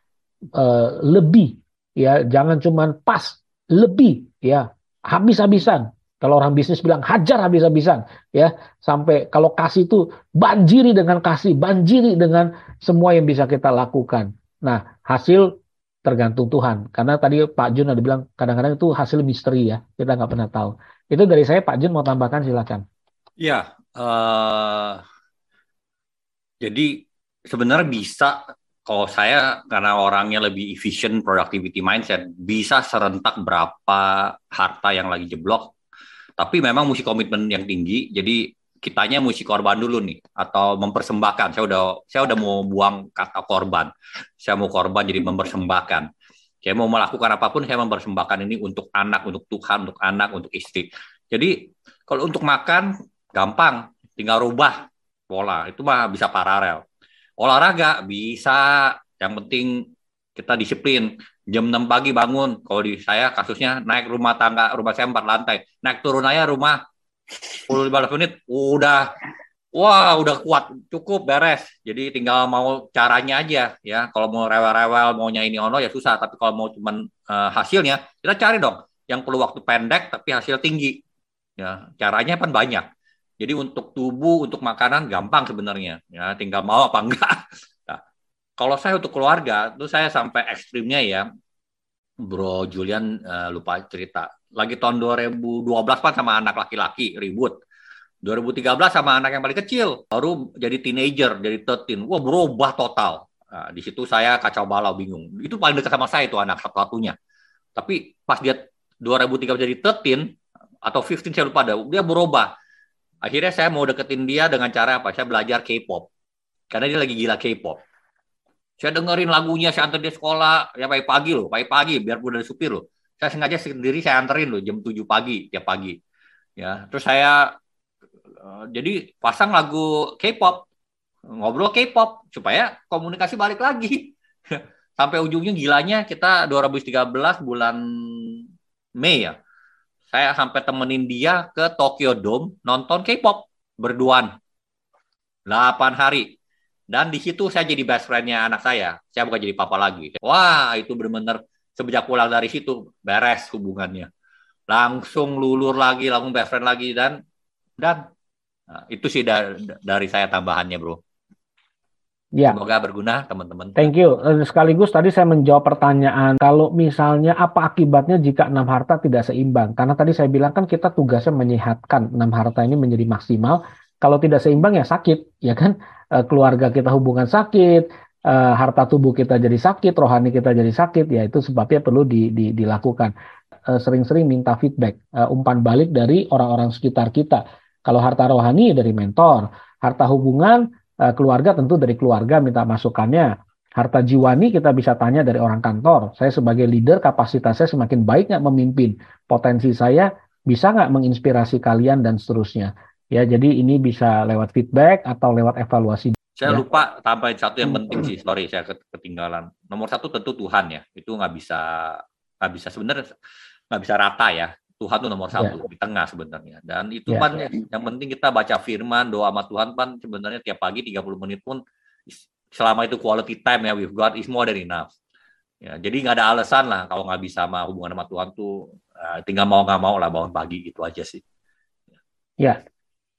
Lebih. Ya. Jangan cuma pas. Lebih. Ya. Habis-habisan. Kalau orang bisnis bilang, hajar habis-habisan. Ya. Sampai kalau kasih itu, banjiri dengan kasih. Banjiri dengan semua yang bisa kita lakukan. Nah, hasil tergantung Tuhan. Karena tadi Pak Jun ada bilang, kadang-kadang itu hasil misteri ya. Kita nggak pernah tahu. Itu dari saya, Pak Jun mau tambahkan, silakan. Ya, jadi sebenarnya bisa, kalau saya karena orangnya lebih efficient, productivity mindset, bisa serentak berapa harta yang lagi jeblok, tapi memang mesti komitmen yang tinggi, jadi kitanya mesti korban dulu nih, atau mempersembahkan. Saya udah mau buang kata korban, saya mau korban jadi mempersembahkan. Saya mau melakukan apapun, saya mempersembahkan ini untuk anak, untuk Tuhan, untuk anak, untuk istri. Jadi kalau untuk makan, gampang. Tinggal rubah pola. Itu mah bisa paralel. Olahraga bisa. Yang penting kita disiplin. Jam 6 pagi bangun. Kalau di saya kasusnya naik rumah tangga, rumah saya 4 lantai. Naik turun aja rumah 10-15 menit. Udah kuat. Cukup beres. Jadi tinggal mau caranya aja ya. Kalau mau rewel-rewel, maunya ini ono ya susah. Tapi kalau mau cuman hasilnya, kita cari dong. Yang perlu waktu pendek tapi hasil tinggi. Ya, caranya kan banyak. Jadi untuk tubuh, untuk makanan gampang sebenarnya. Ya, tinggal mau apa enggak. Nah, kalau saya untuk keluarga, itu saya sampai ekstrimnya ya. Bro Julian lupa cerita. Lagi tahun 2012 kan sama anak laki-laki ribut. 2013 sama anak yang paling kecil, baru jadi teenager, jadi 13. Wah, berubah total. Nah, di situ saya kacau balau, bingung. Itu paling dekat sama saya itu anak satu-satunya. Tapi pas dia 2013 jadi 13 atau 15, saya lupa, dia berubah. Akhirnya saya mau deketin dia dengan cara apa? Saya belajar K-pop. Karena dia lagi gila K-pop. Saya dengerin lagunya, saya antar dia sekolah, ya pagi-pagi, biarpun ada supir loh. Saya sengaja sendiri saya anterin loh, jam 7 pagi, tiap pagi. Ya, terus saya jadi pasang lagu K-pop, ngobrol K-pop, supaya komunikasi balik lagi. Sampai ujungnya gilanya kita 2013 bulan Mei ya. Saya sampai temenin dia ke Tokyo Dome nonton K-pop berduaan 8 hari. Dan di situ saya jadi best friend-nya anak saya. Saya bukan jadi papa lagi. Wah, itu benar-benar sejak pulang dari situ beres hubungannya. Langsung lulur lagi, langsung best friend lagi dan itu sih dari saya tambahannya, Bro. Ya. Semoga berguna teman-teman. Thank you. Sekaligus tadi saya menjawab pertanyaan, kalau misalnya apa akibatnya jika 6 harta tidak seimbang? Karena tadi saya bilang kan kita tugasnya menyehatkan 6 harta ini menjadi maksimal. Kalau tidak seimbang ya sakit, ya kan? Keluarga kita hubungan sakit, harta tubuh kita jadi sakit, rohani kita jadi sakit, ya itu sebabnya perlu dilakukan. Sering-sering minta feedback, umpan balik dari orang-orang sekitar kita. Kalau harta rohani dari mentor, harta hubungan keluarga tentu dari keluarga minta masukannya. Harta jiwani kita bisa tanya dari orang kantor. Saya sebagai leader kapasitas saya semakin baik nggak memimpin? Potensi saya bisa nggak menginspirasi kalian dan seterusnya. Ya, jadi ini bisa lewat feedback atau lewat evaluasi. Saya lupa tambahin satu yang penting sih. Sorry, saya ketinggalan. Nomor satu tentu Tuhan ya. Itu nggak bisa sebenarnya nggak bisa rata ya. Tuhan itu nomor satu di tengah sebenarnya. Dan itu kan yang penting kita baca firman, doa sama Tuhan kan sebenarnya tiap pagi 30 menit pun selama itu quality time ya with God is more than enough. Ya, jadi nggak ada alasan lah kalau nggak bisa sama hubungan sama Tuhan tuh tinggal mau nggak mau lah bangun pagi itu aja sih. Ya.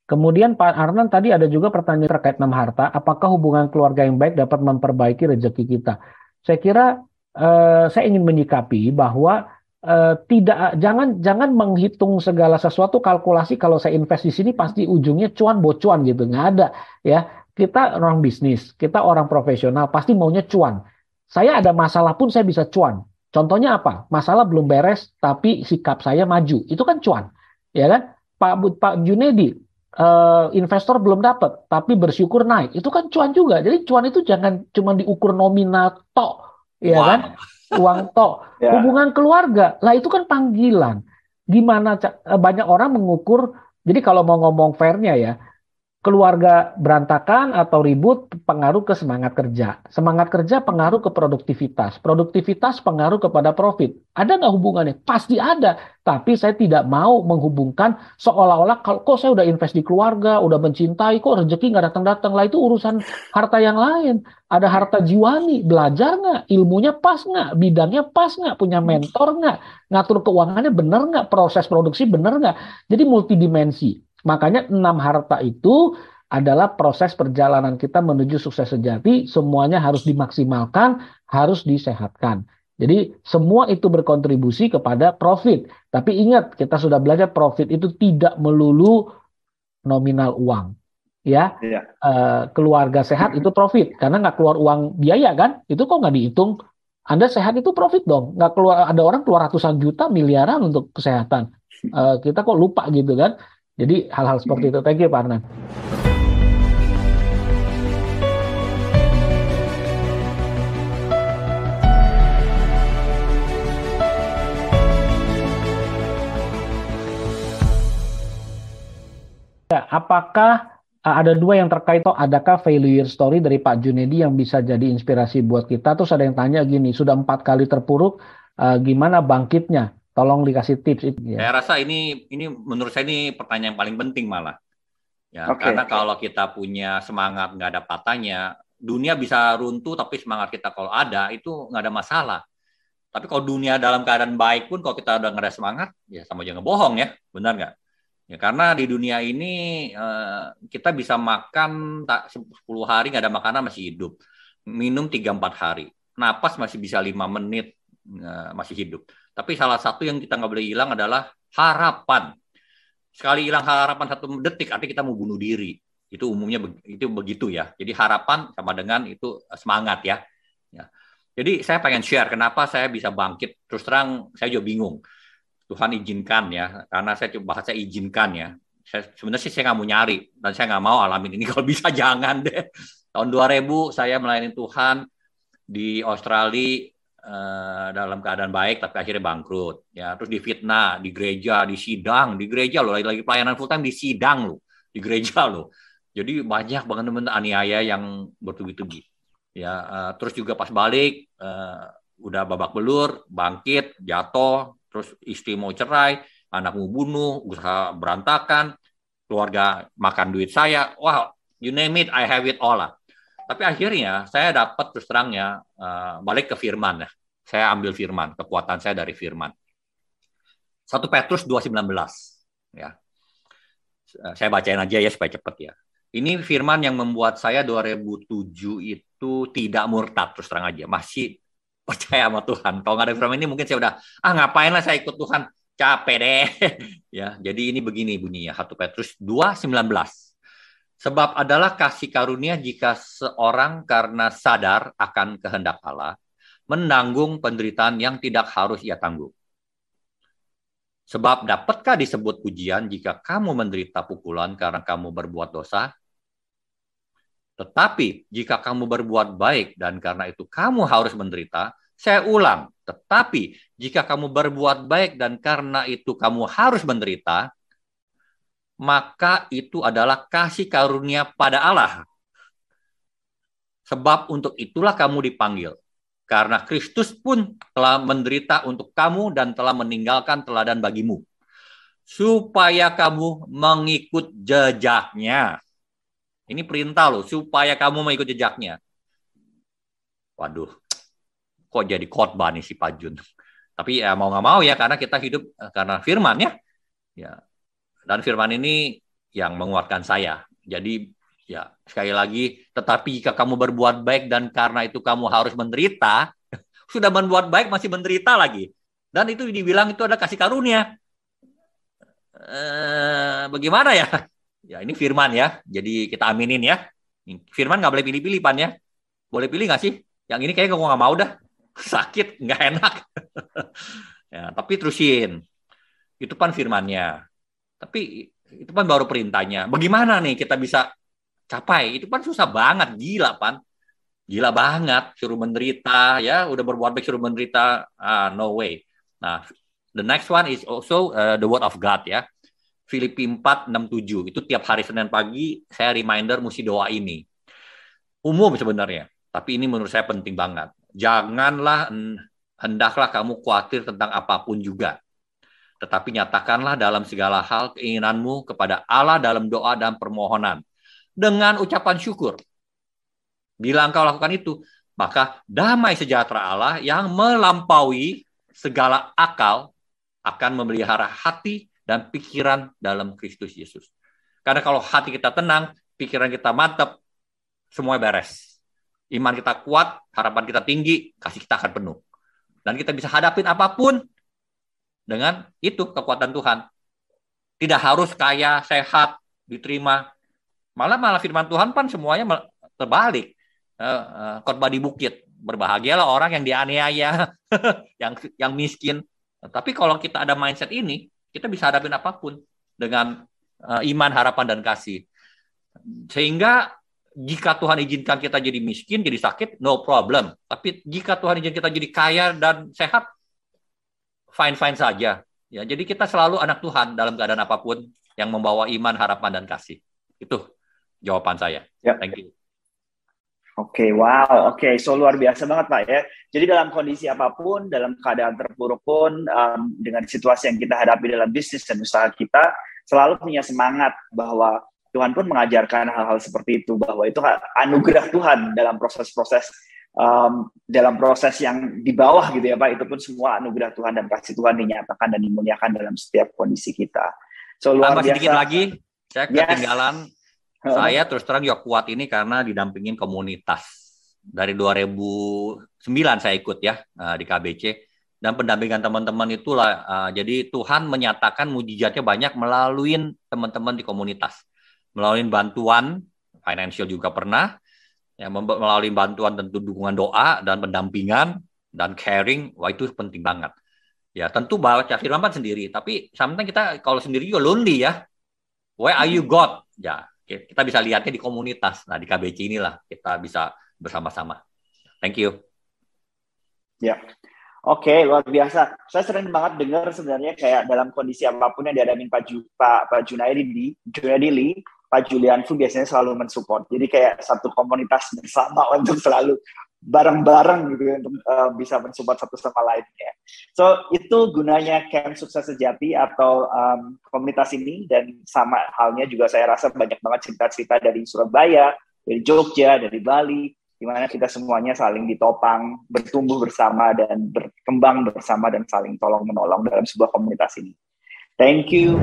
Kemudian Pak Arnan tadi ada juga pertanyaan terkait 6 harta, apakah hubungan keluarga yang baik dapat memperbaiki rezeki kita? Saya kira saya ingin menyikapi bahwa jangan menghitung segala sesuatu kalkulasi kalau saya invest di sini pasti ujungnya cuan bocuan gitu, nggak ada ya. Kita orang bisnis, kita orang profesional pasti maunya cuan. Saya ada masalah pun saya bisa cuan. Contohnya apa? Masalah belum beres tapi sikap saya maju, itu kan cuan, ya kan? Pak Junedi investor belum dapat tapi bersyukur naik, itu kan cuan juga. Jadi cuan itu jangan cuma diukur nominal tok. ya kan? Uang tok. Hubungan keluarga, lah itu kan panggilan. Gimana banyak orang mengukur, jadi kalau mau ngomong fairnya ya, keluarga berantakan atau ribut pengaruh ke semangat kerja. Semangat kerja pengaruh ke produktivitas. Produktivitas pengaruh kepada profit. Ada nggak hubungannya? Pasti ada. Tapi saya tidak mau menghubungkan seolah-olah kalau kok saya udah invest di keluarga, udah mencintai, kok rezeki nggak datang-datang. Lah itu urusan harta yang lain. Ada harta jiwani. Belajar nggak? Ilmunya pas nggak? Bidangnya pas nggak? Punya mentor nggak? Ngatur keuangannya benar nggak? Proses produksi benar nggak? Jadi multidimensi. Makanya 6 harta itu adalah proses perjalanan kita menuju sukses sejati, semuanya harus dimaksimalkan, harus disehatkan. Jadi semua itu berkontribusi kepada profit. Tapi ingat, kita sudah belajar profit itu tidak melulu nominal uang. Ya, keluarga sehat itu profit, karena nggak keluar uang biaya kan, itu kok nggak dihitung. Anda sehat itu profit dong, nggak keluar, ada orang keluar ratusan juta, miliaran untuk kesehatan. Kita kok lupa gitu kan. Jadi hal-hal seperti itu. Thank you, Pak Arnan. Ya, apakah ada dua yang terkait? Adakah failure story dari Pak Junedi yang bisa jadi inspirasi buat kita? Terus ada yang tanya gini, sudah 4 kali terpuruk, gimana bangkitnya? Tolong dikasih tips itu. Ya. Saya rasa ini menurut saya ini pertanyaan yang paling penting malah. Ya, karena kalau kita punya semangat nggak ada patahnya, dunia bisa runtuh tapi semangat kita kalau ada itu nggak ada masalah. Tapi kalau dunia dalam keadaan baik pun kalau kita udah nggak ada semangat, ya sama aja ngebohong ya, benar nggak? Ya karena di dunia ini kita bisa makan 10 hari nggak ada makanan masih hidup, minum 3-4 hari, napas masih bisa 5 menit masih hidup. Tapi salah satu yang kita nggak boleh hilang adalah harapan. Sekali hilang harapan 1 detik, artinya kita mau bunuh diri. Itu umumnya itu begitu ya. Jadi harapan sama dengan itu semangat ya. Jadi saya pengen share kenapa saya bisa bangkit. Terus terang saya juga bingung. Tuhan izinkan ya, karena saya coba bahasa izinkan ya. Sebenarnya sih saya nggak mau nyari dan saya nggak mau alamin ini. Kalau bisa jangan deh. Tahun 2000 saya melayani Tuhan di Australia. Dalam keadaan baik tapi akhirnya bangkrut ya, terus difitnah di gereja, di sidang, di gereja lo lagi pelayanan full time di sidang lo, di gereja lo. Jadi banyak banget teman aniaya yang bertubi-tubi ya. Terus juga pas balik udah babak belur, bangkit, jatuh, terus istri mau cerai, anak mau bunuh, usaha berantakan, keluarga makan duit saya, wow, you name it, I have it all lah. Tapi akhirnya saya dapat terus terangnya balik ke firman ya. Saya ambil firman, kekuatan saya dari firman. 1 Petrus 2:19 ya. Saya bacain aja ya supaya cepat ya. Ini firman yang membuat saya 2007 itu tidak murtad terus terang aja, masih percaya sama Tuhan. Kalau nggak ada firman ini mungkin saya udah ngapain lah saya ikut Tuhan, capek deh. Ya, jadi ini begini bunyinya 1 Petrus 2:19. Sebab adalah kasih karunia jika seorang karena sadar akan kehendak Allah, menanggung penderitaan yang tidak harus ia tanggung. Sebab dapatkah disebut pujian jika kamu menderita pukulan karena kamu berbuat dosa? Tetapi jika kamu berbuat baik dan karena itu kamu harus menderita, saya ulang, tetapi jika kamu berbuat baik dan karena itu kamu harus menderita, maka itu adalah kasih karunia pada Allah. Sebab untuk itulah kamu dipanggil. Karena Kristus pun telah menderita untuk kamu dan telah meninggalkan teladan bagimu. Supaya kamu mengikut jejaknya. Ini perintah loh, supaya kamu mengikut jejaknya. Waduh, kok jadi khotbah nih si Pak Jun. Tapi ya mau nggak mau ya, karena kita hidup karena firman ya. Ya. Dan firman ini yang menguatkan saya. Jadi ya sekali lagi, tetapi jika kamu berbuat baik dan karena itu kamu harus menderita, sudah berbuat baik masih menderita lagi. Dan itu dibilang itu ada kasih karunia. Bagaimana ya? Ya ini firman ya. Jadi kita aminin ya. Firman nggak boleh pilih-pilih Pan ya. Boleh pilih nggak sih? Yang ini kayaknya gue nggak mau dah. Sakit, nggak enak. Ya, tapi terusin. Itu Pan firmannya. Tapi itu Pan baru perintahnya. Bagaimana nih kita bisa capai? Itu Pan susah banget, gila Pan. gila banget, suruh menderita, ya udah berbuat baik suruh menderita, no way. Nah, the next one is also the word of God ya. Filipi 4:6-7 itu tiap hari Senin pagi saya reminder mesti doa ini. Umum sebenarnya, tapi ini menurut saya penting banget. Janganlah hendaklah kamu khawatir tentang apapun juga. Tetapi nyatakanlah dalam segala hal keinginanmu kepada Allah dalam doa dan permohonan. Dengan ucapan syukur. Bila engkau lakukan itu, maka damai sejahtera Allah yang melampaui segala akal akan memelihara hati dan pikiran dalam Kristus Yesus. Karena kalau hati kita tenang, pikiran kita mantap, semua beres. Iman kita kuat, harapan kita tinggi, kasih kita akan penuh. Dan kita bisa hadapin apapun, dengan itu kekuatan Tuhan. Tidak harus kaya, sehat, diterima. Malah firman Tuhan kan semuanya terbalik. Khotbah di bukit. Berbahagialah orang yang dianiaya, yang miskin. Tapi kalau kita ada mindset ini, kita bisa hadapin apapun dengan iman, harapan, dan kasih. Sehingga jika Tuhan izinkan kita jadi miskin, jadi sakit, no problem. Tapi jika Tuhan izinkan kita jadi kaya dan sehat, fine-fine saja. Ya, jadi kita selalu anak Tuhan dalam keadaan apapun yang membawa iman, harapan, dan kasih. Itu jawaban saya. Yep. Thank you. Oke, wow. Oke, so luar biasa banget Pak ya. Jadi dalam kondisi apapun, dalam keadaan terpuruk pun, dengan situasi yang kita hadapi dalam bisnis dan usaha kita, selalu punya semangat bahwa Tuhan pun mengajarkan hal-hal seperti itu, bahwa itu anugerah Tuhan dalam proses-proses dalam proses yang di bawah gitu ya Pak, itu pun semua anugerah Tuhan dan kasih Tuhan dinyatakan dan dimuliakan dalam setiap kondisi kita. So luar biasa. Sedikit lagi, saya ketinggalan. Yes. Saya terus terang juga kuat ini karena didampingin komunitas. Dari 2009 saya ikut ya di KBC. Dan pendampingan teman-teman itulah, jadi Tuhan menyatakan mujizatnya banyak melalui teman-teman di komunitas. Melalui bantuan, financial juga pernah, ya, melalui bantuan tentu dukungan doa dan pendampingan dan caring, wah itu penting banget. Ya tentu baca firman Tuhan sendiri, tapi sometimes kita kalau sendiri juga lonely ya. Where are you God? Ya kita bisa lihatnya di komunitas. Nah di KBC inilah kita bisa bersama-sama. Thank you. Ya, oke, luar biasa. Saya sering banget dengar sebenarnya kayak dalam kondisi apapun yang dihadapi Pak Junedi Li, Pak Julian Fu biasanya selalu mensupport. Jadi kayak satu komunitas bersama untuk selalu bareng-bareng gitu untuk bisa mensupport satu sama lainnya. So itu gunanya Camp Sukses Sejati atau komunitas ini, dan sama halnya juga saya rasa banyak banget cerita-cerita dari Surabaya, dari Jogja, dari Bali, di mana kita semuanya saling ditopang, bertumbuh bersama dan berkembang bersama dan saling tolong menolong dalam sebuah komunitas ini. Thank you.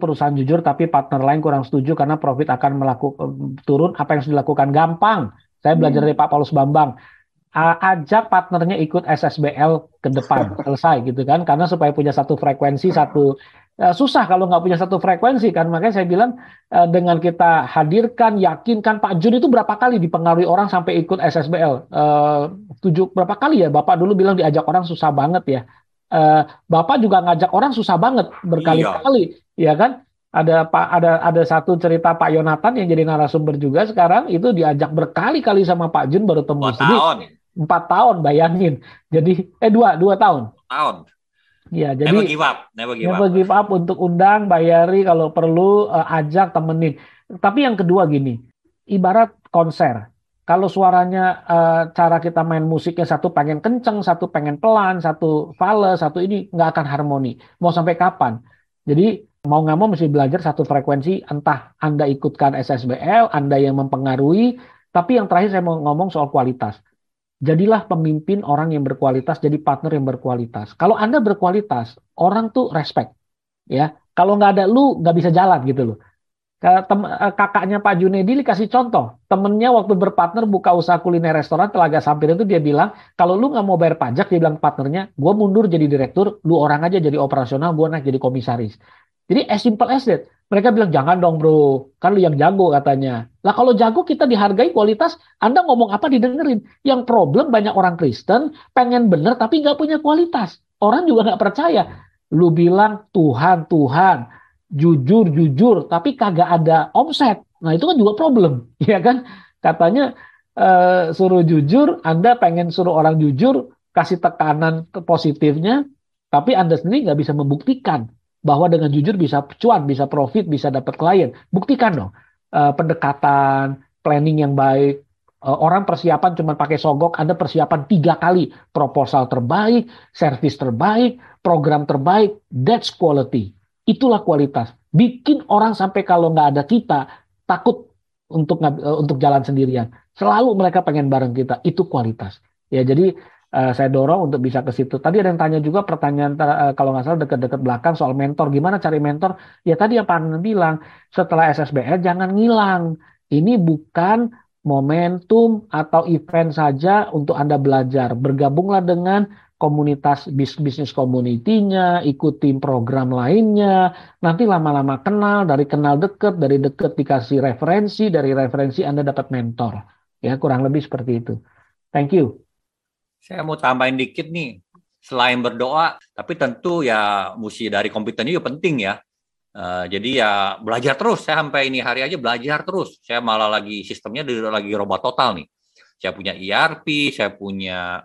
Perusahaan jujur tapi partner lain kurang setuju karena profit akan turun, apa yang harus dilakukan? Gampang. Saya belajar dari Pak Paulus Bambang. Ajak partnernya ikut SSBL ke depan, selesai gitu kan, karena supaya punya satu frekuensi, susah kalau nggak punya satu frekuensi kan. Makanya saya bilang dengan kita hadirkan, yakinkan. Pak Jun itu berapa kali dipengaruhi orang sampai ikut SSBL? 7 berapa kali ya? Bapak dulu bilang diajak orang susah banget ya. Bapak juga ngajak orang susah banget berkali-kali. Iya kan? Ada satu cerita Pak Yonatan yang jadi narasumber juga sekarang, itu diajak berkali-kali sama Pak Jun baru tembus. 4 tahun bayangin. Jadi 2 tahun. 2 tahun. Ya, jadi never give up untuk undang, bayari kalau perlu, ajak, temenin. Tapi yang kedua gini, ibarat konser. Kalau suaranya, cara kita main musiknya satu pengen kenceng, satu pengen pelan, satu fals, satu ini, nggak akan harmoni. Mau sampai kapan? Jadi mau nggak mau mesti belajar satu frekuensi, entah Anda ikutkan SSBL, Anda yang mempengaruhi. Tapi yang terakhir saya mau ngomong soal kualitas. Jadilah pemimpin orang yang berkualitas, jadi partner yang berkualitas. Kalau Anda berkualitas, orang tuh respect. Ya, kalau nggak ada lu, nggak bisa jalan gitu loh. Kakaknya Pak Junedi Li kasih contoh. Temennya waktu berpartner buka usaha kuliner restoran Telaga Sampir itu dia bilang, kalau lu nggak mau bayar pajak, dia bilang partnernya, gue mundur jadi direktur, lu orang aja jadi operasional, gue naik jadi komisaris. Jadi as simple as that. Mereka bilang, jangan dong bro, kan lu yang jago katanya. Lah kalau jago kita dihargai kualitas, Anda ngomong apa didengerin. Yang problem banyak orang Kristen, pengen bener tapi nggak punya kualitas. Orang juga nggak percaya. Lu bilang, Tuhan, Tuhan, jujur, jujur, tapi kagak ada omset. Nah itu kan juga problem, ya kan? Katanya suruh jujur, Anda pengen suruh orang jujur, kasih tekanan positifnya, tapi Anda sendiri nggak bisa membuktikan bahwa dengan jujur bisa cuan, bisa profit, bisa dapat klien. Buktikan dong. Pendekatan, planning yang baik. Orang persiapan cuma pakai sogok, Anda persiapan 3 kali. Proposal terbaik, service terbaik, program terbaik. That's quality. Itulah kualitas. Bikin orang sampai kalau nggak ada kita, takut untuk jalan sendirian. Selalu mereka pengen bareng kita. Itu kualitas. Ya, jadi saya dorong untuk bisa ke situ. Tadi ada yang tanya juga pertanyaan kalau nggak salah dekat-dekat belakang soal mentor. Gimana cari mentor? Ya tadi yang Pak Arnan bilang, setelah SSBR jangan ngilang. Ini bukan momentum atau event saja untuk Anda belajar. Bergabunglah dengan komunitas bisnis community-nya, ikuti program lainnya. Nanti lama-lama kenal deket, dari deket dikasih referensi, dari referensi Anda dapat mentor. Ya kurang lebih seperti itu. Thank you. Saya mau tambahin dikit nih, selain berdoa, tapi tentu ya mesti dari kompetennya juga penting ya. Jadi ya belajar terus, saya sampai ini hari aja belajar terus. Saya malah lagi sistemnya lagi robot total nih. Saya punya ERP, saya punya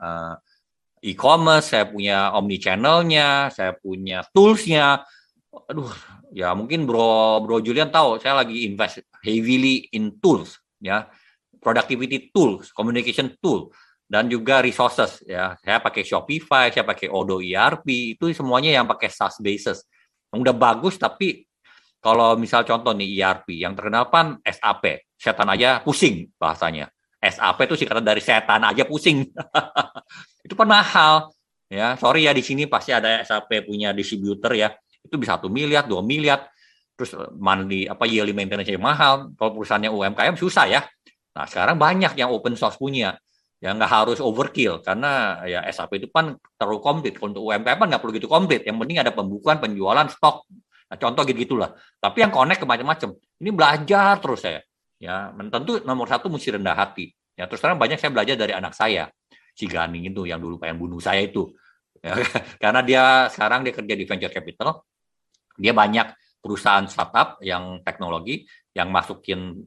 e-commerce, saya punya omnichannel-nya, saya punya tools-nya. Aduh, ya mungkin bro Julian tahu, saya lagi invest heavily in tools, ya, productivity tools, communication tool. Dan juga resources ya, saya pakai Shopify, saya pakai Odoo ERP, itu semuanya yang pakai SaaS basis. Yang udah bagus, tapi kalau misal contoh nih ERP, yang terkenal kan SAP, setan aja pusing bahasanya. SAP itu singkatan dari setan aja pusing. Itu kan mahal ya. Sorry ya di sini pasti ada SAP punya distributor ya. Itu bisa 1 miliar, 2 miliar. Terus monthly yearly maintenance-nya mahal. Kalau perusahaannya UMKM susah ya. Nah, sekarang banyak yang open source punya. Ya nggak harus overkill, karena ya SAP itu kan terlalu komplit. Untuk UMKM kan nggak perlu gitu komplit. Yang penting ada pembukuan, penjualan, stok. Nah, contoh gitu-gitulah. Tapi yang connect ke macam-macam. Ini belajar terus saya. Ya, tentu nomor satu mesti rendah hati. Ya, terus terang banyak saya belajar dari anak saya. Si Gani itu yang dulu pengen bunuh saya itu. Ya, karena sekarang dia kerja di venture capital. Dia banyak perusahaan startup yang teknologi, yang masukin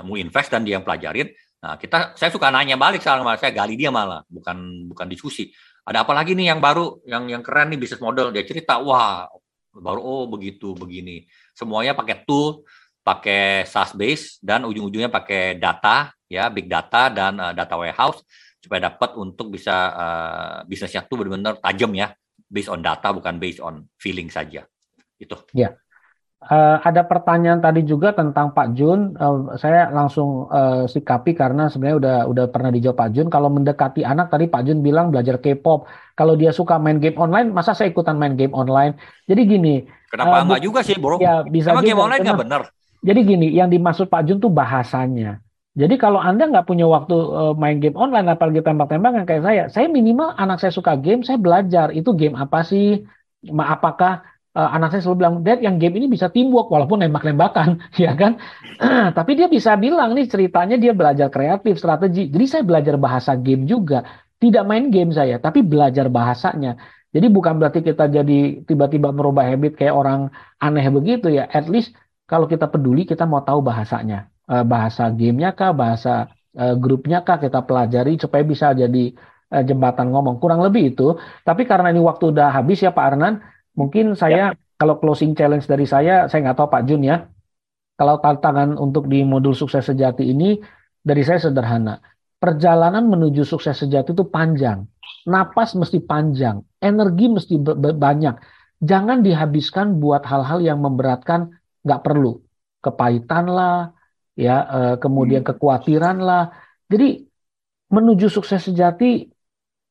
mau invest dan dia yang pelajarin. Nah, saya suka nanya balik sama saya, gali dia malah, bukan diskusi. Ada apa lagi nih yang baru, yang keren nih bisnis model, dia cerita, wah, baru begitu, begini. Semuanya pakai tool, pakai SaaS base, dan ujung-ujungnya pakai data, ya, big data dan data warehouse, supaya dapat untuk bisa bisnisnya tuh benar-benar tajam ya, based on data, bukan based on feeling saja. Itu. Yeah. Ada pertanyaan tadi juga tentang Pak Jun, saya langsung sikapi karena sebenarnya udah pernah dijawab Pak Jun. Kalau mendekati anak tadi Pak Jun bilang belajar K-pop. Kalau dia suka main game online, masa saya ikutan main game online? Jadi gini. Kenapa enggak juga sih bro? Ya, bisa juga, game online nggak benar. Jadi gini, yang dimaksud Pak Jun tuh bahasanya. Jadi kalau Anda nggak punya waktu main game online, apalagi tembak-tembakan kayak saya minimal anak saya suka game, saya belajar itu game apa sih? Apakah anak saya selalu bilang, Dad, yang game ini bisa teamwork, walaupun nembak-nembakan, ya kan? Tapi dia bisa bilang, nih ceritanya dia belajar kreatif, strategi. Jadi saya belajar bahasa game juga. Tidak main game saya, tapi belajar bahasanya. Jadi bukan berarti kita jadi tiba-tiba merubah habit kayak orang aneh begitu ya. At least kalau kita peduli, kita mau tahu bahasanya. Bahasa gamenya kah, bahasa grupnya kah, kita pelajari supaya bisa jadi jembatan ngomong. Kurang lebih itu. Tapi karena ini waktu udah habis ya Pak Arnan, mungkin saya, kalau closing challenge dari saya nggak tahu Pak Jun ya, kalau tantangan untuk di modul sukses sejati ini, dari saya sederhana. Perjalanan menuju sukses sejati itu panjang. Napas mesti panjang. Energi mesti banyak. Jangan dihabiskan buat hal-hal yang memberatkan, nggak perlu. Kepahitan lah, ya, kemudian kekhawatiran lah. Jadi, menuju sukses sejati,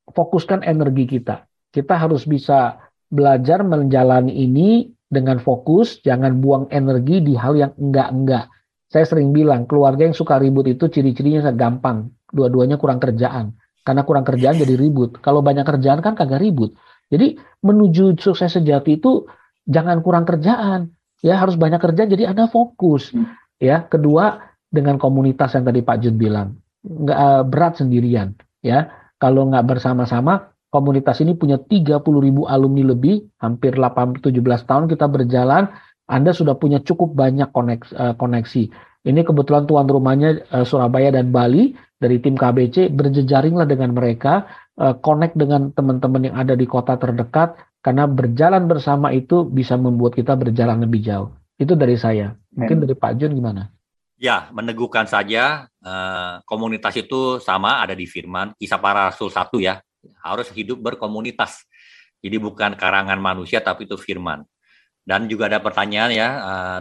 fokuskan energi kita. Kita harus bisa belajar menjalani ini dengan fokus, jangan buang energi di hal yang enggak-enggak. Saya sering bilang, keluarga yang suka ribut itu ciri-cirinya gampang. Dua-duanya kurang kerjaan. Karena kurang kerjaan jadi ribut. Kalau banyak kerjaan kan kagak ribut. Jadi menuju sukses sejati itu jangan kurang kerjaan. ya harus banyak kerja, jadi Anda fokus. Ya, kedua dengan komunitas yang tadi Pak Jun bilang, nggak berat sendirian. Ya, kalau nggak bersama-sama, komunitas ini punya 30.000 alumni lebih, hampir 17 tahun kita berjalan. Anda sudah punya cukup banyak koneksi. Ini kebetulan tuan rumahnya Surabaya dan Bali dari tim KBC, berjejaringlah dengan mereka, connect dengan teman-teman yang ada di kota terdekat, karena berjalan bersama itu bisa membuat kita berjalan lebih jauh. Itu dari saya. Mungkin dari Pak Jun gimana? Ya, meneguhkan saja, komunitas itu sama ada di firman, Kisah Para Rasul 1 ya, harus hidup berkomunitas. Jadi bukan karangan manusia, tapi itu firman. Dan juga ada pertanyaan ya,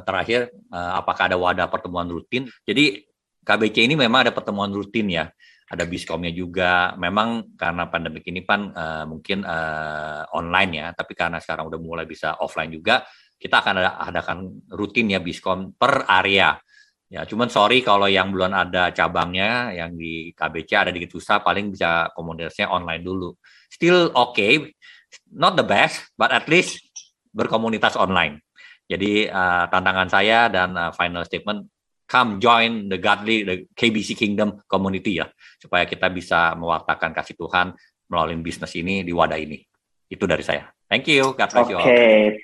terakhir, apakah ada wadah pertemuan rutin? Jadi KBC ini memang ada pertemuan rutin ya, ada biskomnya juga. Memang karena pandemi ini kan mungkin online ya, tapi karena sekarang udah mulai bisa offline juga, kita akan adakan rutin ya biskom per area. Ya, cuman sorry kalau yang belum ada cabangnya, yang di KBC ada dikit susah, paling bisa komunitasnya online dulu. Still okay, not the best, but at least berkomunitas online. Jadi tantangan saya dan final statement, come join the godly, the KBC Kingdom community ya, supaya kita bisa mewartakan kasih Tuhan melalui bisnis ini di wadah ini. Itu dari saya. Thank you, God bless you all. Okay.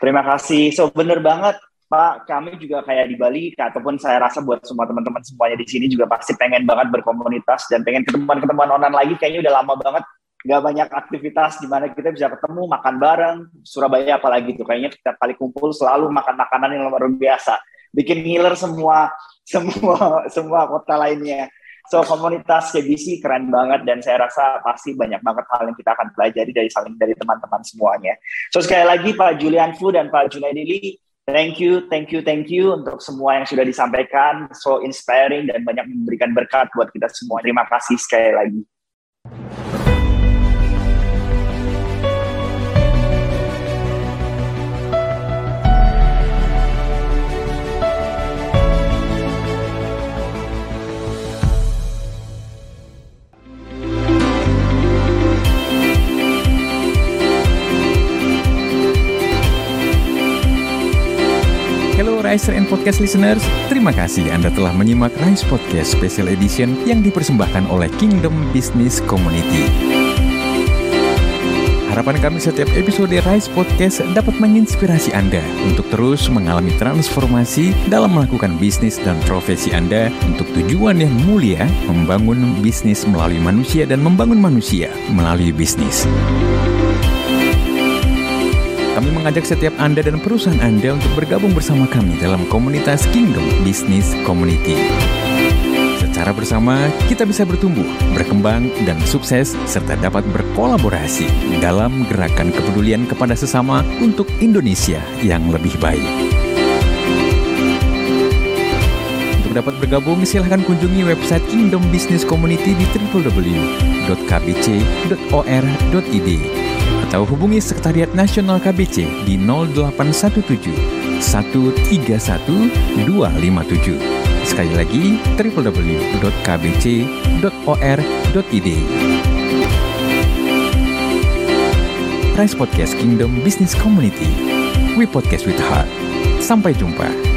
Terima kasih. So bener banget, Pak, kami juga kayak di Bali, ataupun saya rasa buat semua teman-teman semuanya di sini juga pasti pengen banget berkomunitas dan pengen ketemuan-ketemuan online lagi. Kayaknya udah lama banget nggak banyak aktivitas di mana kita bisa ketemu, makan bareng. Surabaya apalagi tuh, kayaknya kita kali kumpul selalu makan makanan yang luar biasa, bikin ngiler semua kota lainnya. So komunitas KBC keren banget, dan saya rasa pasti banyak banget hal yang kita akan pelajari dari teman-teman semuanya. So sekali lagi Pak Julian Fu dan Pak Junedi Li, Thank you untuk semua yang sudah disampaikan. So inspiring dan banyak memberikan berkat buat kita semua. Terima kasih sekali lagi. Riser and Podcast Listeners, terima kasih Anda telah menyimak Rise Podcast Special Edition yang dipersembahkan oleh Kingdom Business Community. Harapan kami setiap episode Rise Podcast dapat menginspirasi Anda untuk terus mengalami transformasi dalam melakukan bisnis dan profesi Anda untuk tujuan yang mulia, membangun bisnis melalui manusia dan membangun manusia melalui bisnis. Kami mengajak setiap Anda dan perusahaan Anda untuk bergabung bersama kami dalam komunitas Kingdom Business Community. Secara bersama, kita bisa bertumbuh, berkembang, dan sukses, serta dapat berkolaborasi dalam gerakan kepedulian kepada sesama untuk Indonesia yang lebih baik. Untuk dapat bergabung, silahkan kunjungi website Kingdom Business Community di www.kbc.or.id. Atau hubungi Sekretariat Nasional KBC di 0817 131 257. Sekali lagi www.kbc.or.id. Rise Podcast Kingdom Business Community. We podcast with heart. Sampai jumpa.